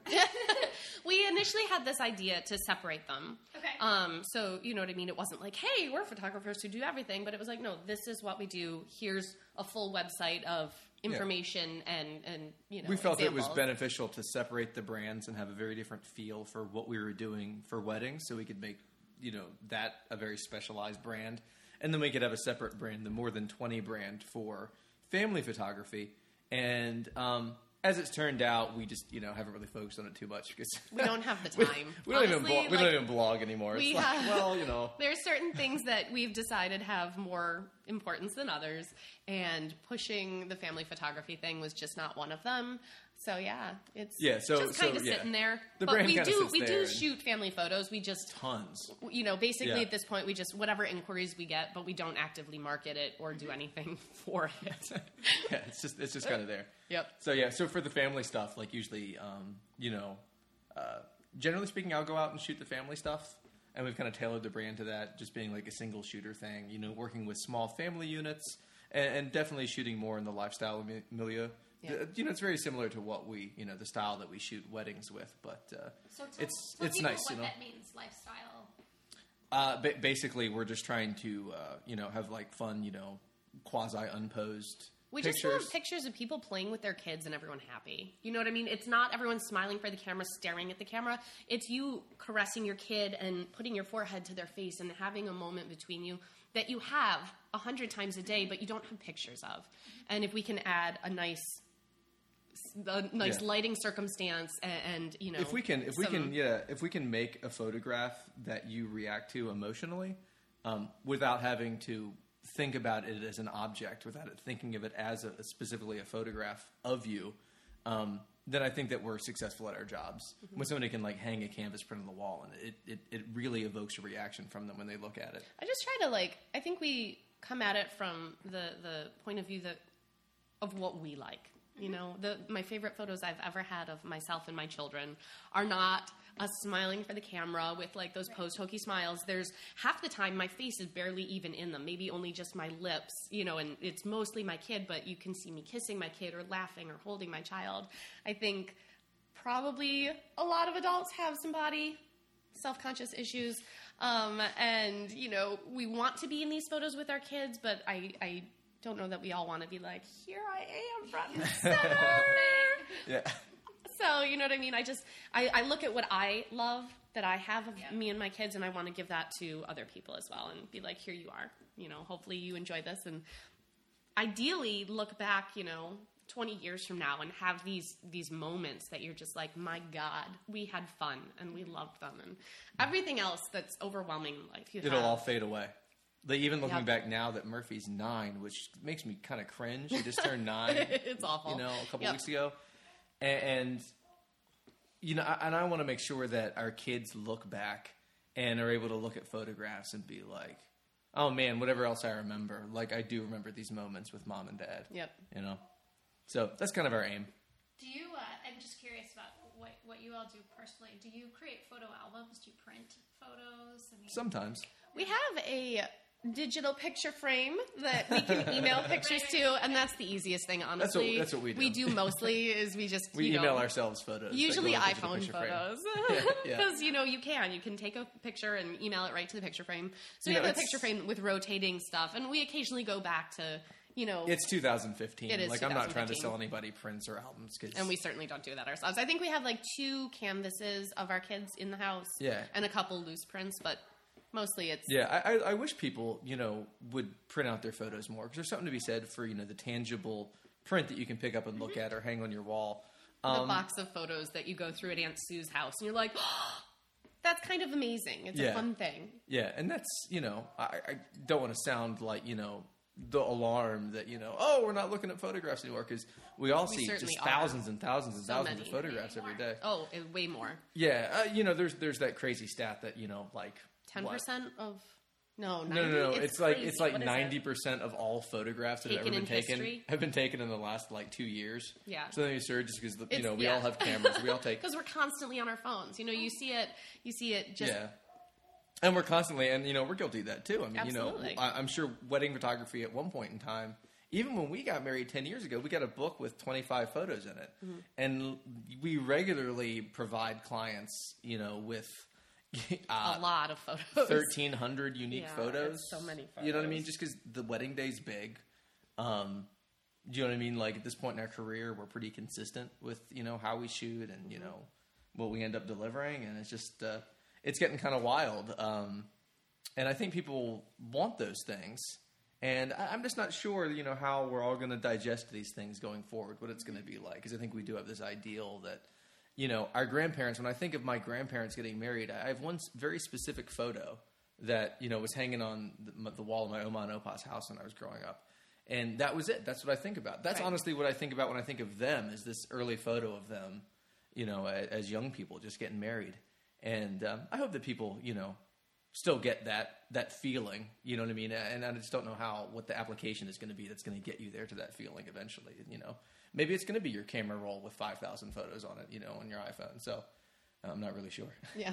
We initially had this idea to separate them. Okay. Um, so, you know what I mean? It wasn't like, hey, we're photographers who do everything. But it was like, no, this is what we do. Here's a full website of information yeah. and, and, you know, we felt examples. It was beneficial to separate the brands and have a very different feel for what we were doing for weddings. So we could make, you know, that a very specialized brand. And then we could have a separate brand, the More Than twenty brand for family photography. And, um, as it's turned out, we just, you know, haven't really focused on it too much because we don't have the time. we, we, don't, Honestly, even blog, we like, don't even blog anymore. We it's have, like, well, you know. There are certain things that we've decided have more importance than others, and pushing the family photography thing was just not one of them. So yeah, it's yeah, so, just kind of so, sitting yeah. there. The but brand we do we do shoot family photos. We just tons. You know, basically yeah. at this point, we just whatever inquiries we get, but we don't actively market it or do anything for it. yeah, it's just it's just kind of there. Yep. So yeah, so for the family stuff, like usually, um, you know, uh, generally speaking, I'll go out and shoot the family stuff, and we've kind of tailored the brand to that, just being like a single shooter thing. You know, working with small family units, and, and definitely shooting more in the lifestyle milieu. Yeah. You know, it's very similar to what we, you know, the style that we shoot weddings with, but uh, so tell, it's tell it's nice. What you know, that means lifestyle. Uh, ba- basically, we're just trying to, uh, you know, have like fun, you know, quasi unposed. We pictures. just love pictures of people playing with their kids and everyone happy. You know what I mean? It's not everyone smiling for the camera, staring at the camera. It's you caressing your kid and putting your forehead to their face and having a moment between you that you have a hundred times a day, but you don't have pictures of. And if we can add a nice, a nice yeah. lighting circumstance and, and, you know, if we can, if some, we can, yeah, if we can make a photograph that you react to emotionally, um, without having to think about it as an object, without it thinking of it as a, specifically a photograph of you, um, then I think that we're successful at our jobs. Mm-hmm. When somebody can like hang a canvas print on the wall and it, it, it really evokes a reaction from them when they look at it. I just try to like, I think we come at it from the, the point of view that of what we like. You know, the, my favorite photos I've ever had of myself and my children are not us smiling for the camera with like those posed hokey smiles. There's half the time my face is barely even in them, maybe only just my lips, you know, and it's mostly my kid, but you can see me kissing my kid or laughing or holding my child. I think probably a lot of adults have some body self-conscious issues. Um, and, you know, we want to be in these photos with our kids, but I... I don't know that we all want to be like, here I am, front and center. yeah. So, you know what I mean? I just, I, I look at what I love that I have of yeah. me and my kids, and I want to give that to other people as well and be like, here you are. You know, hopefully you enjoy this. And ideally look back, you know, twenty years from now and have these, these moments that you're just like, my God, we had fun and we loved them. And everything else that's overwhelming in life. You It'll have, all fade away. Like even looking yep. back now that Murphy's nine, which makes me kind of cringe. She just turned nine. It's awful. You know, a couple yep. weeks ago. And, and you know, I, and I want to make sure that our kids look back and are able to look at photographs and be like, oh man, whatever else I remember. Like I do remember these moments with mom and dad. Yep. You know? So that's kind of our aim. Do you, uh, I'm just curious about what, what you all do personally. Do you create photo albums? Do you print photos? I mean, sometimes. We have a digital picture frame that we can email pictures to, and that's the easiest thing, honestly. That's what, that's what we do. We do mostly is we just, we you email know, ourselves photos. Usually iPhone photos. Because, yeah, yeah. you know, you can. You can take a picture and email it right to the picture frame. So you we know, have a picture frame with rotating stuff, and we occasionally go back to... You know, it's two thousand fifteen. It is like, two thousand fifteen. I'm not trying to sell anybody prints or albums. Cause... And we certainly don't do that ourselves. I think we have like two canvases of our kids in the house yeah. and a couple loose prints, but mostly it's... Yeah, I, I wish people, you know, would print out their photos more because there's something to be said for, you know, the tangible print that you can pick up and look mm-hmm. at or hang on your wall. Um, the box of photos that you go through at Aunt Sue's house and you're like... that's kind of amazing. It's yeah. a fun thing. Yeah. And that's, you know, I, I don't want to sound like, you know, the alarm that, you know, oh, we're not looking at photographs anymore, because we all we see just thousands are. and thousands and so thousands many. of photographs every day. Oh, way more. Yeah. Uh, you know, there's there's that crazy stat that, you know, like ten percent of no, ninety, no, no, no. It's, it's like it's like ninety percent it? of all photographs that taken have ever been taken history? have been taken in the last like two years. Yeah. So then you surge because the, you know we yeah. all have cameras. We all take because we're constantly on our phones. You know, you see it, you see it just. Yeah. And we're constantly, and you know, we're guilty of that too. I mean, Absolutely. you know, I'm sure wedding photography at one point in time, even when we got married ten years ago, we got a book with twenty-five photos in it, mm-hmm. and we regularly provide clients, you know, with. Uh, a lot of photos. thirteen hundred unique yeah, photos. So many photos. You know what I mean? Just because the wedding day's big. Um, do you know what I mean? Like, at this point in our career, we're pretty consistent with, you know, how we shoot and, you know, what we end up delivering. And it's just, uh, it's getting kind of wild. Um, and I think people want those things. And I, I'm just not sure, you know, how we're all going to digest these things going forward, what it's going to be like. Because I think we do have this ideal that, you know, our grandparents, when I think of my grandparents getting married, I have one very specific photo that, you know, was hanging on the, the wall of my Oma and Opa's house when I was growing up. And that was it. That's what I think about. That's right. honestly what I think about when I think of them is this early photo of them, you know, as, as young people just getting married. And um, I hope that people, you know, still get that that feeling, you know what I mean? And I just don't know how what the application is going to be that's going to get you there to that feeling eventually, you know. Maybe it's going to be your camera roll with five thousand photos on it, you know, on your iPhone. So I'm not really sure. Yeah.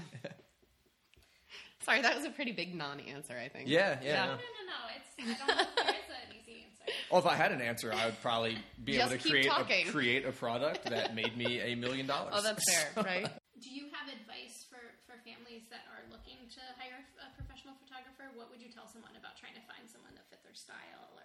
Sorry, that was a pretty big non-answer, I think. Yeah, yeah. No, no, no, no. It's, I don't think there is an easy answer. Oh, if I had an answer, I would probably be Just able to create a, create a product that made me a million dollars. Oh, that's fair, right? Do you have advice for, for families that are looking to hire a professional photographer? What would you tell someone about trying to find someone that fits their style or...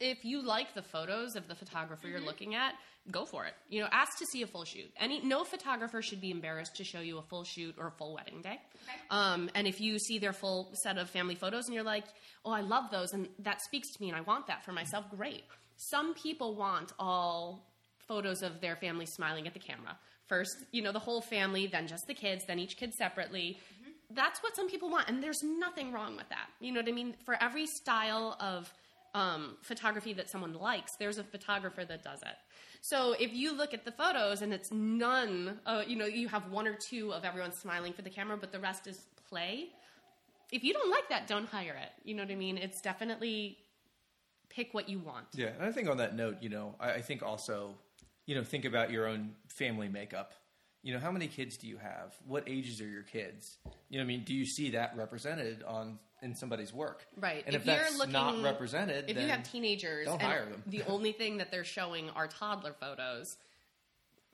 If you like the photos of the photographer you're looking at, go for it. You know, ask to see a full shoot. Any no photographer should be embarrassed to show you a full shoot or a full wedding day. Okay. Um, and if you see their full set of family photos and you're like, oh, I love those and that speaks to me and I want that for myself, great. Some people want all photos of their family smiling at the camera. First, you know, the whole family, then just the kids, then each kid separately. Mm-hmm. That's what some people want, and there's nothing wrong with that. You know what I mean? For every style of Um, photography that someone likes, there's a photographer that does it. So if you look at the photos and it's none, uh, you know, you have one or two of everyone smiling for the camera, but the rest is play. If you don't like that, don't hire it. You know what I mean? It's definitely pick what you want. Yeah. And I think on that note, you know, I, I think also, you know, think about your own family makeup. You know, how many kids do you have? What ages are your kids? You know what I mean? Do you see that represented on in somebody's work? Right. And if, if you're that's looking, not represented, if then you have teenagers don't hire and them. The only thing that they're showing are toddler photos,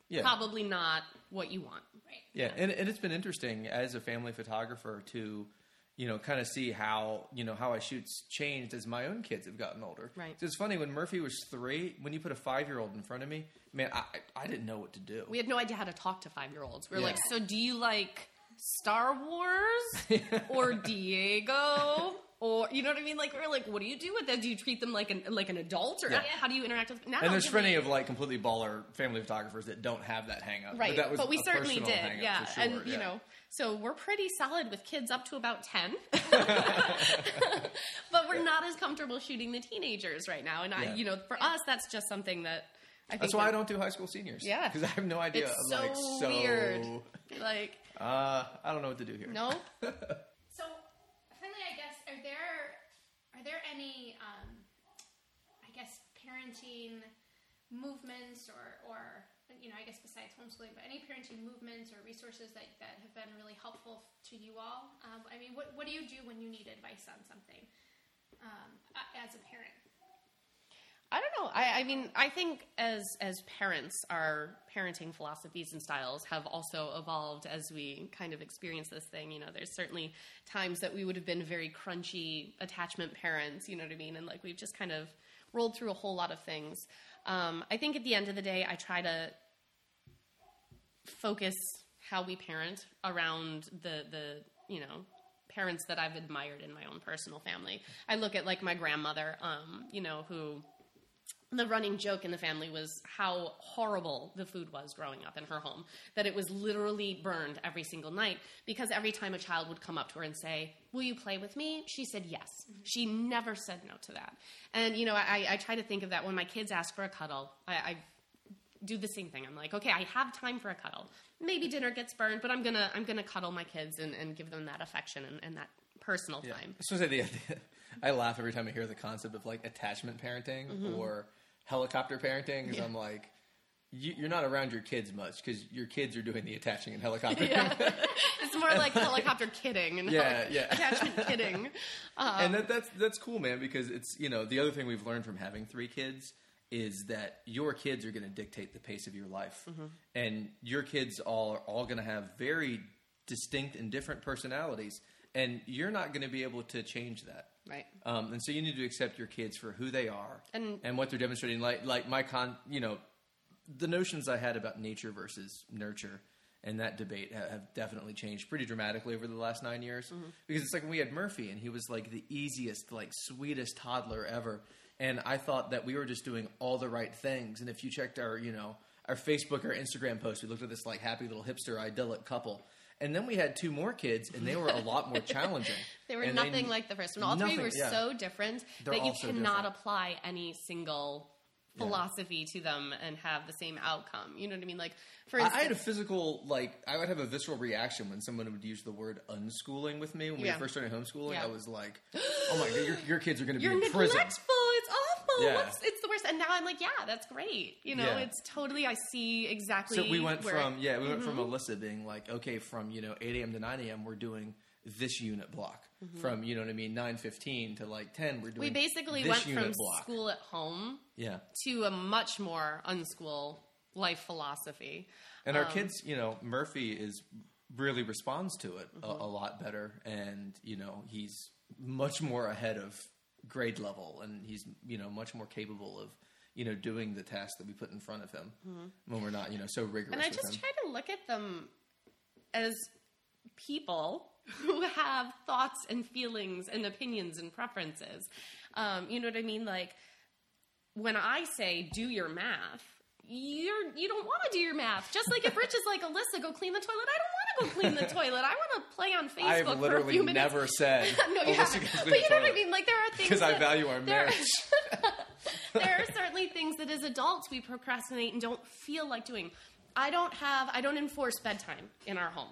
yeah. probably not what you want. Right. Yeah. yeah. And, and it's been interesting as a family photographer to, you know, kind of see how, you know, how I shoot's changed as my own kids have gotten older. Right. So it's funny when Murphy was three, when you put a five-year-old in front of me, man, I, I didn't know what to do. We had no idea how to talk to five-year-olds. We were yeah. like, so do you like Star Wars or Diego or you know what I mean? Like we're like, what do you do with them? Do you treat them like an like an adult or yeah. how do you interact with them? No, and there's plenty of like completely baller family photographers that don't have that hang up. Right. But, that was but we a certainly did. Yeah. Sure. And you yeah. know, so we're pretty solid with kids up to about ten. But we're not as comfortable shooting the teenagers right now. And I yeah. you know, for us that's just something that I think That's why that, I don't do high school seniors. Yeah. Because I have no idea. It's I'm so like so weird. Like Uh, I don't know what to do here. No. So, finally, I guess, are there are there any, um, I guess, parenting movements or, or, you know, I guess besides homeschooling, but any parenting movements or resources that, that have been really helpful to you all? Um, I mean, what, what do you do when you need advice on something um, as a parent? I don't know. I, I mean, I think as as parents, our parenting philosophies and styles have also evolved as we kind of experience this thing. You know, there's certainly times that we would have been very crunchy attachment parents, you know what I mean? And like we've just kind of rolled through a whole lot of things. Um, I think at the end of the day, I try to focus how we parent around the the, you know, parents that I've admired in my own personal family. I look at like my grandmother, um, you know, who... the running joke in the family was how horrible the food was growing up in her home, that it was literally burned every single night, because every time a child would come up to her and say, will you play with me? She said yes. Mm-hmm. She never said no to that. And, you know, I, I try to think of that when my kids ask for a cuddle. I, I do the same thing. I'm like, okay, I have time for a cuddle. Maybe dinner gets burned, but I'm going to I'm gonna cuddle my kids and, and give them that affection and, and that personal yeah. time. I, say the, I laugh every time I hear the concept of, like, attachment parenting mm-hmm. or helicopter parenting, because yeah. I'm like, you, you're not around your kids much because your kids are doing the attaching and helicopter. Yeah. It's more like, like helicopter kidding and yeah, heli- yeah. attachment kidding. Um, and that, that's that's cool, man, because it's, you know, the other thing we've learned from having three kids is that your kids are going to dictate the pace of your life. Mm-hmm. And your kids all are all going to have very distinct and different personalities, and you're not going to be able to change that. Right. Um, and so you need to accept your kids for who they are and, and what they're demonstrating. Like, like my con, you know, the notions I had about nature versus nurture and that debate have, have definitely changed pretty dramatically over the last nine years mm-hmm. because it's like when we had Murphy and he was like the easiest, like sweetest toddler ever. And I thought that we were just doing all the right things. And if you checked our, you know, our Facebook or Instagram post, we looked at this like happy little hipster idyllic couple. And then we had two more kids, and they were a lot more challenging. They were and nothing they, like the first one. All nothing, three were yeah. so different They're that you cannot different. apply any single philosophy yeah. to them and have the same outcome. You know what I mean? Like, for instance, I had a physical, like, I would have a visceral reaction when someone would use the word unschooling with me. When yeah. we first started homeschooling, yeah. I was like, oh my God, your, your kids are going to be You're in neglectful. prison. It's awful. Yeah. What's, it's the worst. And now I'm like, yeah, that's great. You know, yeah. it's totally, I see exactly. So we went where from, it, yeah, we mm-hmm. went from Alyssa being like, okay, from, you know, eight a.m. to nine a.m., we're doing this unit block. Mm-hmm. From, you know what I mean, nine fifteen to like ten, we're doing We basically this went from block. school at home yeah. to a much more unschool life philosophy. And um, our kids, you know, Murphy is really responds to it mm-hmm. a, a lot better. And, you know, he's much more ahead of grade level, and he's, you know, much more capable of, you know, doing the tasks that we put in front of him mm-hmm. when we're not, you know, so rigorous. And I just with him. try to look at them as people who have thoughts and feelings and opinions and preferences. Um, you know what I mean? Like, when I say do your math, You're, you don't want to do your math. Just like if Rich is like, Alyssa, go clean the toilet. I don't want to go clean the toilet. I want to play on Facebook for a few minutes. I've literally never said. No, you haven't. But you know what I mean? Like, there are things because that, I value our marriage. There are certainly things that as adults we procrastinate and don't feel like doing. I don't have, I don't enforce bedtime in our home.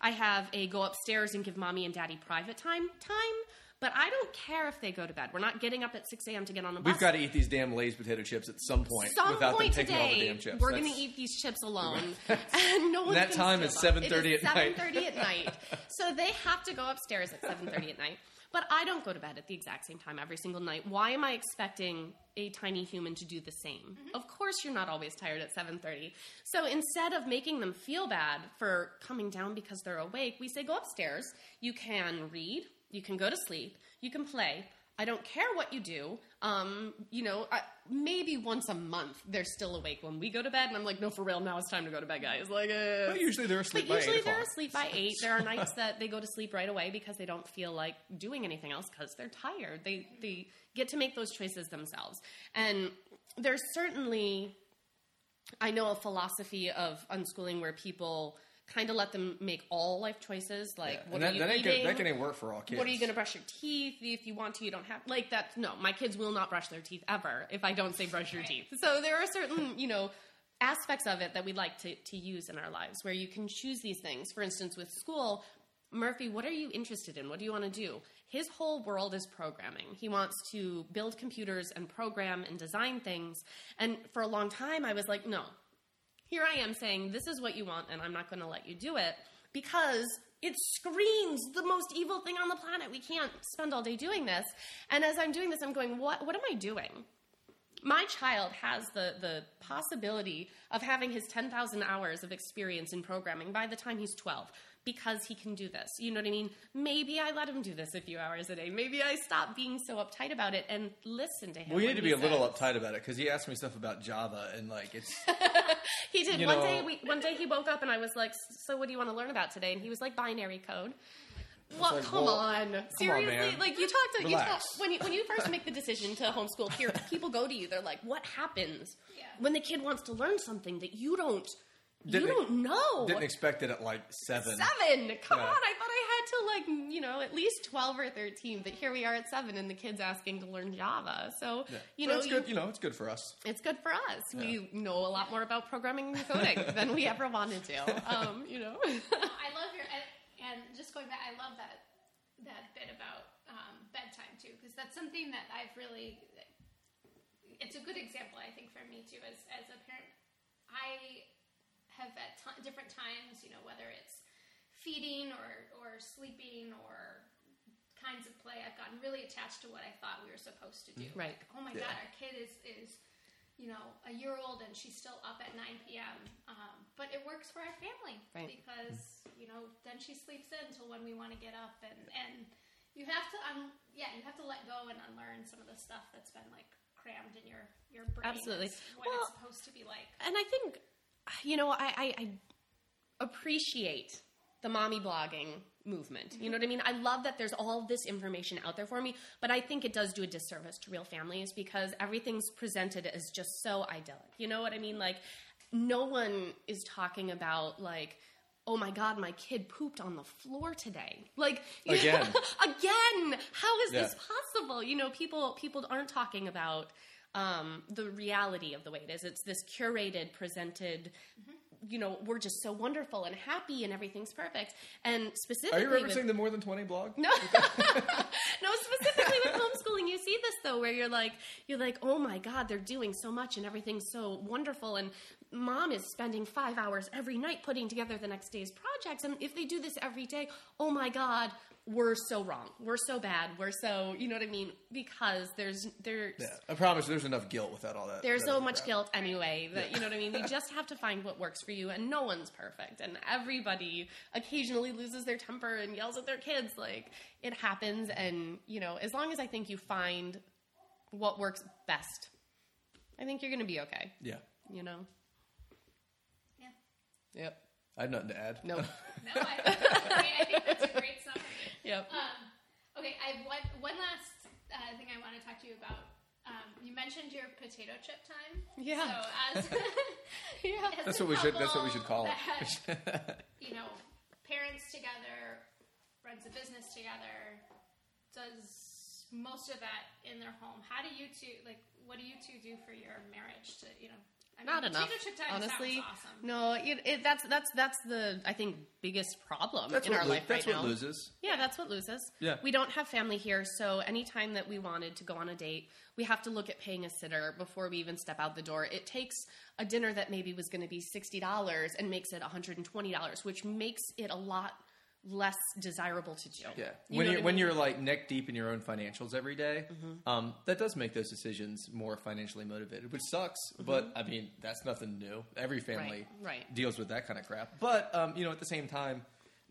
I have a go upstairs and give mommy and daddy private time time. But I don't care if they go to bed. We're not getting up at six a.m. to get on a bus. We've got to eat these damn Lay's potato chips at some point. Some without point them taking today, all the damn chips. We're going to eat these chips alone. And no one's that time is seven thirty at night. It is seven thirty at night. So they have to go upstairs at seven thirty at night. But I don't go to bed at the exact same time every single night. Why am I expecting a tiny human to do the same? Mm-hmm. Of course you're not always tired at seven thirty. So instead of making them feel bad for coming down because they're awake, we say go upstairs. You can read. You can go to sleep. You can play. I don't care what you do. Um, you know, I, maybe once a month they're still awake when we go to bed, and I'm like, no, for real, now it's time to go to bed, guys. Like, uh, but usually they're asleep. But by usually eight they're o'clock. asleep by eight. There are nights that they go to sleep right away because they don't feel like doing anything else because they're tired. They they get to make those choices themselves, and there's certainly, I know, a philosophy of unschooling where people kind of let them make all life choices, like yeah. what that, are you that eating? Ain't, that can ain't work for all kids. What are you going to brush your teeth? If you want to, you don't have like that. No, my kids will not brush their teeth ever if I don't say brush your teeth. So there are certain, you know, aspects of it that we'd like to, to use in our lives where you can choose these things. For instance, with school, Murphy, what are you interested in? What do you want to do? His whole world is programming. He wants to build computers and program and design things. And for a long time, I was like, no. Here I am saying, this is what you want, and I'm not going to let you do it because it screams the most evil thing on the planet. We can't spend all day doing this. And as I'm doing this, I'm going, what What am I doing? My child has the, the possibility of having his ten thousand hours of experience in programming by the time he's twelve because he can do this. You know what I mean? Maybe I let him do this a few hours a day. Maybe I stop being so uptight about it and listen to him. Well, you need to be a says. little uptight about it because he asked me stuff about Java and like it's... He did. One know. day we, one day he woke up and I was like, so what do you want to learn about today? And he was like, binary code. Well, like, come well, on. Seriously, come on, like you talk to you talk, when you when you first make the decision to homeschool here, people go to you. They're like, "What happens yeah. when the kid wants to learn something that you don't didn't, you don't know?" Didn't expect it at like seven. Seven. Come yeah. on. I thought I had to like you know at least twelve or thirteen, but here we are at seven, and the kid's asking to learn Java. So yeah. you know, it's good. You, you know, it's good for us. It's good for us. Yeah. We know a lot more about programming and coding than we ever wanted to. Um, you know. I love your. I, And just going back, I love that that bit about um, bedtime, too, because that's something that I've really, it's a good example, I think, for me, too, as, as a parent. I have at t- different times, you know, whether it's feeding or, or sleeping or kinds of play, I've gotten really attached to what I thought we were supposed to do. Right. Like, oh, my yeah. God, our kid is, is, you know, a year old and she's still up at nine p.m., um, but it works for our family right. because, you know, then she sleeps in until when we want to get up, and, and you have to, um, yeah, you have to let go and unlearn some of the stuff that's been, like, crammed in your, your brain. Absolutely. What well, it's supposed to be like. And I think, you know, I, I, I appreciate the mommy blogging movement. You know what I mean? I love that there's all this information out there for me, but I think it does do a disservice to real families because everything's presented as just so idyllic. You know what I mean? Like, no one is talking about, like, oh my God, my kid pooped on the floor today. Like, again. again, how is yeah. this possible? You know, people, people aren't talking about um, the reality of the way it is. It's this curated, presented, mm-hmm. you know, we're just so wonderful and happy and everything's perfect. And specifically, are you referencing the More Than twenty blog? No, no. Specifically with homeschooling, you see this though, where you're like, you're like, oh my God, they're doing so much and everything's so wonderful. And mom is spending five hours every night putting together the next day's projects. And if they do this every day, oh my God, we're so wrong. We're so bad. We're so, you know what I mean? Because there's, there's, yeah, I promise there's enough guilt without all that. There's so much crap. guilt anyway that, yeah. you know what I mean? You just have to find what works for you, and no one's perfect. And everybody occasionally loses their temper and yells at their kids. Like, it happens. And, you know, as long as I think you find what works best, I think you're going to be okay. Yeah. You know? Yeah. Yep. I have nothing to add. Nope. no, I, I think that's a great summary. Yep. Um, okay, I have one, one last uh, thing I want to talk to you about. Um, you mentioned your potato chip time. Yeah. So as, yeah. as that's what we should. That's what we should call that, it. You know, parents together, runs a business together, does most of that in their home. How do you two like? What do you two do for your marriage? To you know. I mean, not enough, honestly. Awesome. No, it, it, that's that's that's the I think biggest problem that's in our lo- life right now. That's what loses. Yeah, that's what loses. Yeah, we don't have family here, so anytime that we wanted to go on a date, we have to look at paying a sitter before we even step out the door. It takes a dinner that maybe was going to be sixty dollars and makes it one hundred and twenty dollars, which makes it a lot less desirable to do. Yeah, you when you're I mean? when you're like neck deep in your own financials every day, mm-hmm. um, that does make those decisions more financially motivated, which sucks. Mm-hmm. But I mean, that's nothing new. Every family right, right. deals with that kind of crap. But um, you know, at the same time,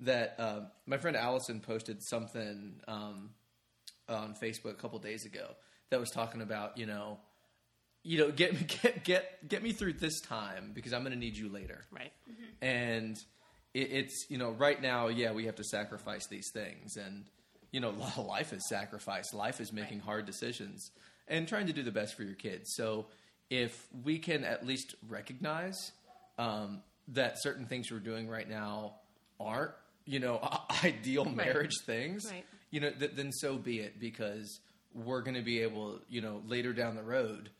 that um, my friend Allison posted something um, on Facebook a couple days ago that was talking about you know, you know, get get get get me through this time because I'm going to need you later. Right, mm-hmm. and. It's, you know, right now, yeah, we have to sacrifice these things. And, you know, life is sacrifice. Life is making right. hard decisions and trying to do the best for your kids. So if we can at least recognize um, that certain things we're doing right now aren't, you know, ideal right. marriage things, right. you know, th- then so be it. Because we're going to be able, you know, later down the road,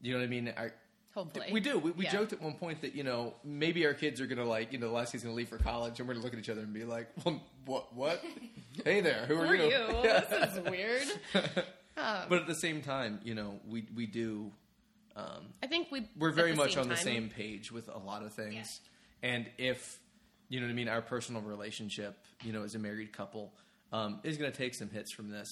you know what I mean? I, Hopefully. We do. We, we yeah. joked at one point that, you know, maybe our kids are going to like, you know, Lassie's going to leave for college and we're going to look at each other and be like, well, what, what? Hey there. Who are, who are you? you? This is weird. um, but at the same time, you know, we, we do, um, I think we, we're very much on time. the same page with a lot of things. Yeah. And if, you know what I mean? Our personal relationship, you know, as a married couple, um, is going to take some hits from this.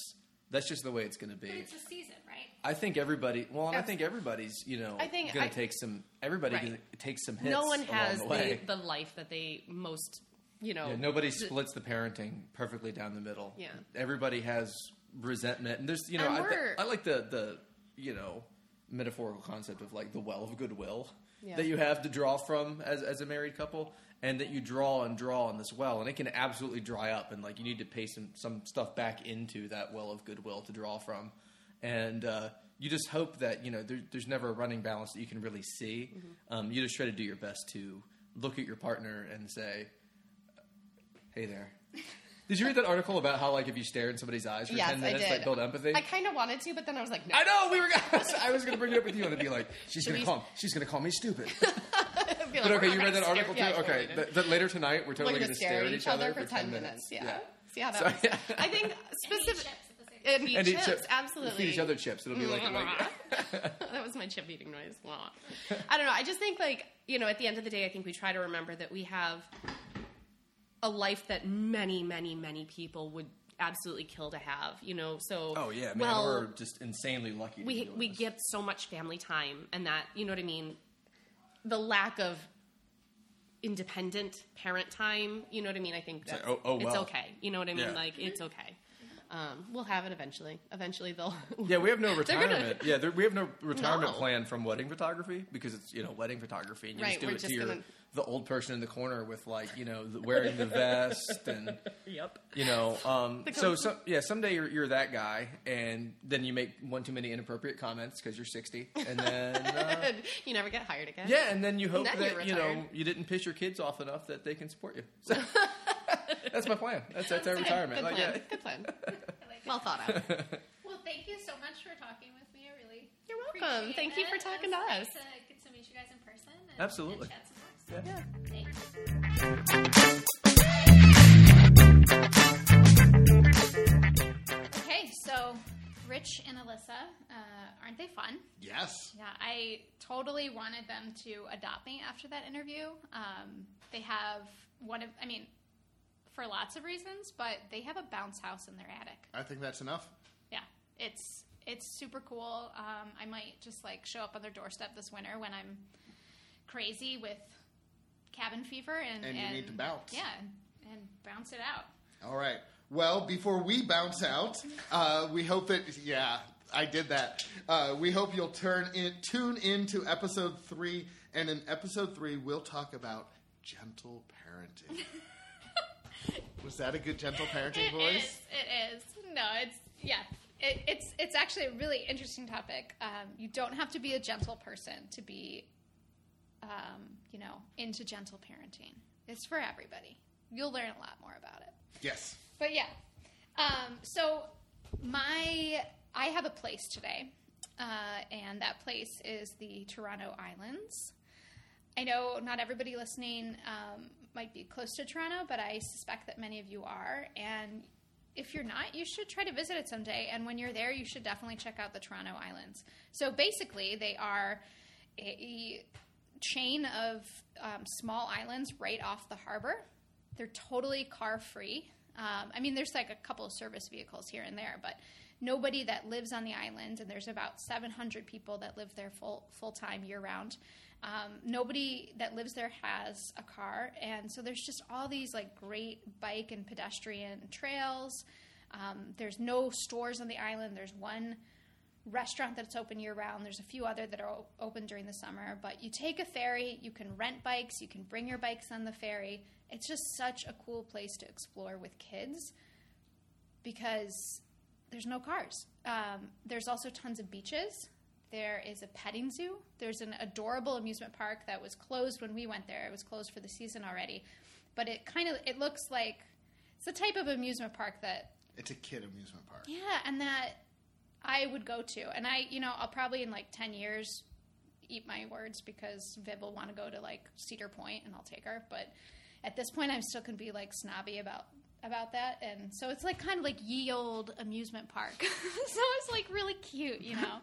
That's just the way it's going to be. But it's a season, right? I think everybody. Well, and I think everybody's. You know, I think going to take some. Everybody right. takes some hits. No one has along the, way. the, the life that they most. You know, yeah, nobody th- splits the parenting perfectly down the middle. Yeah, everybody has resentment, and there's. You know, I, th- I like the the you know metaphorical concept of like the well of goodwill yeah. that you have to draw from as as a married couple. and that you draw and draw on this well, and it can absolutely dry up, and like you need to pay some, some stuff back into that well of goodwill to draw from. And uh, you just hope that, you know, there, there's never a running balance that you can really see. Mm-hmm. Um, you just try to do your best to look at your partner and say, hey there. Did you read that article about how, like, if you stare in somebody's eyes for yes, ten minutes, like, build empathy? I kind of wanted to, but then I was like, no. I know! We were. I was going to bring it up with you, and it'd be like, she's going to call me, she's going to call me stupid. Like, but, okay, you read that article, stare. too? Yeah, okay, totally that, that later tonight, we're totally going to stare at each other, other for ten minutes. minutes. Yeah. yeah. See how that so, was. Yeah. I think specific. And eat and chips, eat chips, absolutely. Feed each other chips. It'll be like, like that was my chip eating noise. I don't know. I just think, like, you know, at the end of the day, I think we try to remember that we have a life that many, many, many people would absolutely kill to have, you know. So, oh yeah, man, well, we're just insanely lucky. To we we get so much family time, and that, you know what I mean. The lack of independent parent time, you know what I mean. I think that's, it's, like, oh, oh, well. It's okay. You know what I mean. Yeah. Like, it's okay. Um, we'll have it eventually. Eventually, they'll. Yeah, we have no retirement. Gonna... Yeah, we have no retirement no. plan from wedding photography, because it's, you know, wedding photography, and you right, just do it to your gonna... the old person in the corner with, like, you know, the, wearing the vest and yep, you know. Um, so, so yeah, someday you're, you're that guy, and then you make one too many inappropriate comments because you're sixty, and then uh, you never get hired again. Yeah, and then you hope then that you know you didn't piss your kids off enough that they can support you. So. That's my plan. That's that's our retirement. Good like, plan. Yeah. Good plan. Well thought out. Well, thank you so much for talking with me. I really You're welcome. Thank it. you for talking to us. Nice to get to meet you guys in person. And, Absolutely. And chat some yeah. Thanks. Okay, so Rich and Alyssa, uh, aren't they fun? Yes. Yeah, I totally wanted them to adopt me after that interview. Um, they have one of, I mean. For lots of reasons, but they have a bounce house in their attic. I think that's enough. Yeah. It's it's super cool. Um, I might just, like, show up on their doorstep this winter when I'm crazy with cabin fever. And, and you and, need to bounce. Yeah, and bounce it out. All right. Well, before we bounce out, uh, we hope that, yeah, I did that. Uh, we hope you'll turn in, tune in to episode three, and in episode three, we'll talk about gentle parenting. Was that a good gentle parenting it voice? Is, it is. No, it's, yeah. It, it's it's actually a really interesting topic. Um, you don't have to be a gentle person to be, um, you know, into gentle parenting. It's for everybody. You'll learn a lot more about it. Yes. But, yeah. Um, so, my, I have a place today, uh, and that place is the Toronto Islands. I know not everybody listening um, might be close to Toronto, but I suspect that many of you are. And if you're not, you should try to visit it someday. And when you're there, you should definitely check out the Toronto Islands. So basically, they are a chain of um, small islands right off the harbor. They're totally car-free. Um, I mean, there's like a couple of service vehicles here and there, but nobody that lives on the island, and there's about seven hundred people that live there full, full-time year-round. Um, nobody that lives there has a car, and so there's just all these, like, great bike and pedestrian trails. Um, there's no stores on the island. There's one restaurant that's open year-round. There's a few other that are o- open during the summer, but you take a ferry. You can rent bikes. You can bring your bikes on the ferry. It's just such a cool place to explore with kids because there's no cars. Um, there's also tons of beaches. There is a petting zoo. There's an adorable amusement park that was closed when we went there. It was closed for the season already. But it kind of, it looks like, it's the type of amusement park that. It's a kid amusement park. Yeah, and that I would go to. And I, you know, I'll probably in like ten years eat my words because Viv will want to go to like Cedar Point and I'll take her. But at this point, I'm still going to be like snobby about about that. And so it's like kind of like ye old amusement park. So it's like really cute, you know.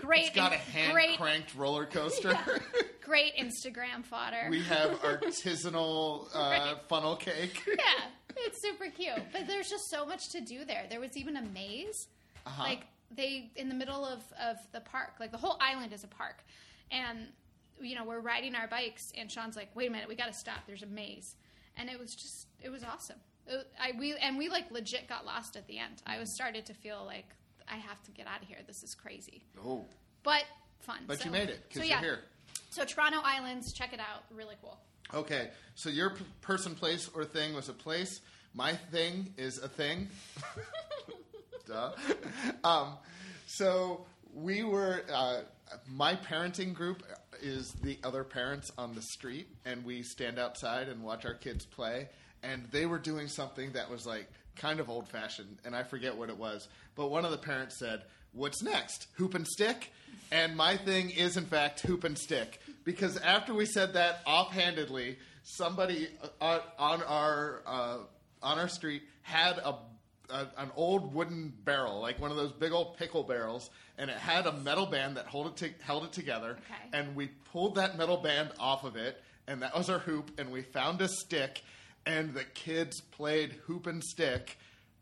Great. It's got in- a hand-cranked roller coaster. Yeah. Great Instagram fodder. We have artisanal uh, right. funnel cake. Yeah. It's super cute. But there's just so much to do there. There was even a maze. Uh-huh. Like they, in the middle of, of the park, like the whole island is a park. And, you know, we're riding our bikes and Sean's like, wait a minute, we got to stop. There's a maze. And it was just, it was awesome. I we and we like legit got lost at the end. I was started to feel like I have to get out of here. This is crazy. Oh, but fun. But so, you made it because so, yeah. you're here. So Toronto Islands, check it out. Really cool. Okay, so your p- person, place, or thing was a place. My thing is a thing. Duh. Um, so we were, uh, my parenting group is the other parents on the street, and we stand outside and watch our kids play. And they were doing something that was like kind of old-fashioned, and I forget what it was. But one of the parents said, "What's next? Hoop and stick?" And my thing is, in fact, hoop and stick. Because after we said that offhandedly, somebody on, on our uh, on our street had a, a an old wooden barrel, like one of those big old pickle barrels, and it had a metal band that held it to, held it together. Okay. And we pulled that metal band off of it, and that was our hoop. And we found a stick, and the kids played hoop and stick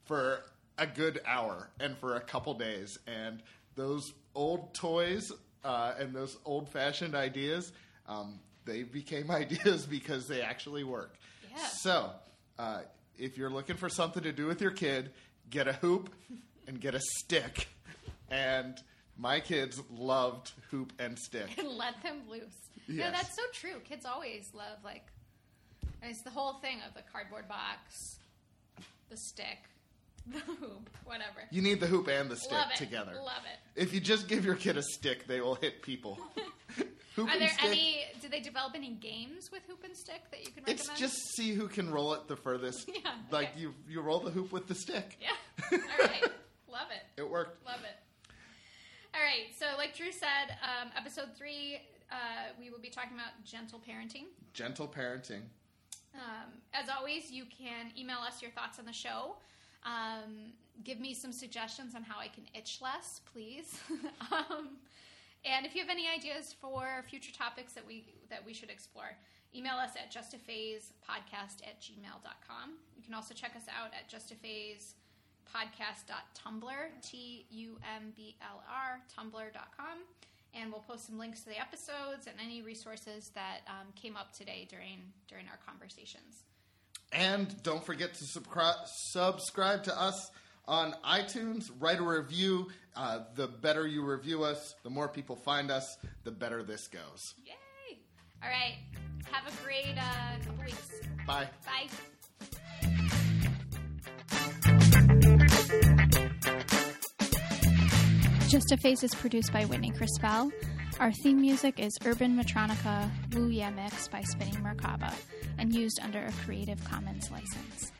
for a good hour and for a couple days, and those old toys uh, and those old-fashioned ideas, um, they became ideas because they actually work. Yeah. So uh, if you're looking for something to do with your kid, get a hoop and get a stick. And my kids loved hoop and stick. And let them loose. Yes. No, that's so true. Kids always love, like, it's the whole thing of the cardboard box, the stick, the hoop, whatever. You need the hoop and the stick Love together. Love it. If you just give your kid a stick, they will hit people. Hoop Are and there stick. any? Do they develop any games with hoop and stick that you can recommend? It's just see who can roll it the furthest. Yeah. Okay. Like you, you roll the hoop with the stick. Yeah. All right. Love it. It worked. Love it. All right. So, like Drew said, um, episode three, uh, we will be talking about gentle parenting. Gentle parenting. Um, as always, you can email us your thoughts on the show. Um, give me some suggestions on how I can itch less, please. um, and if you have any ideas for future topics that we that we should explore, email us at justaphasepodcast at gmail dot com. You can also check us out at justaphasepodcast dot tumblr, T U M B L R, tumblr dot com. And we'll post some links to the episodes and any resources that um, came up today during during our conversations. And don't forget to subscri- subscribe to us on iTunes. Write a review. Uh, the better you review us, the more people find us, the better this goes. Yay! All right. Have a great uh, couple weeks. Bye. Bye. Just a Phase is produced by Whitney Crispell. Our theme music is Urban Matronica Woo Yeah Mix by Spinning Merkaba and used under a Creative Commons license.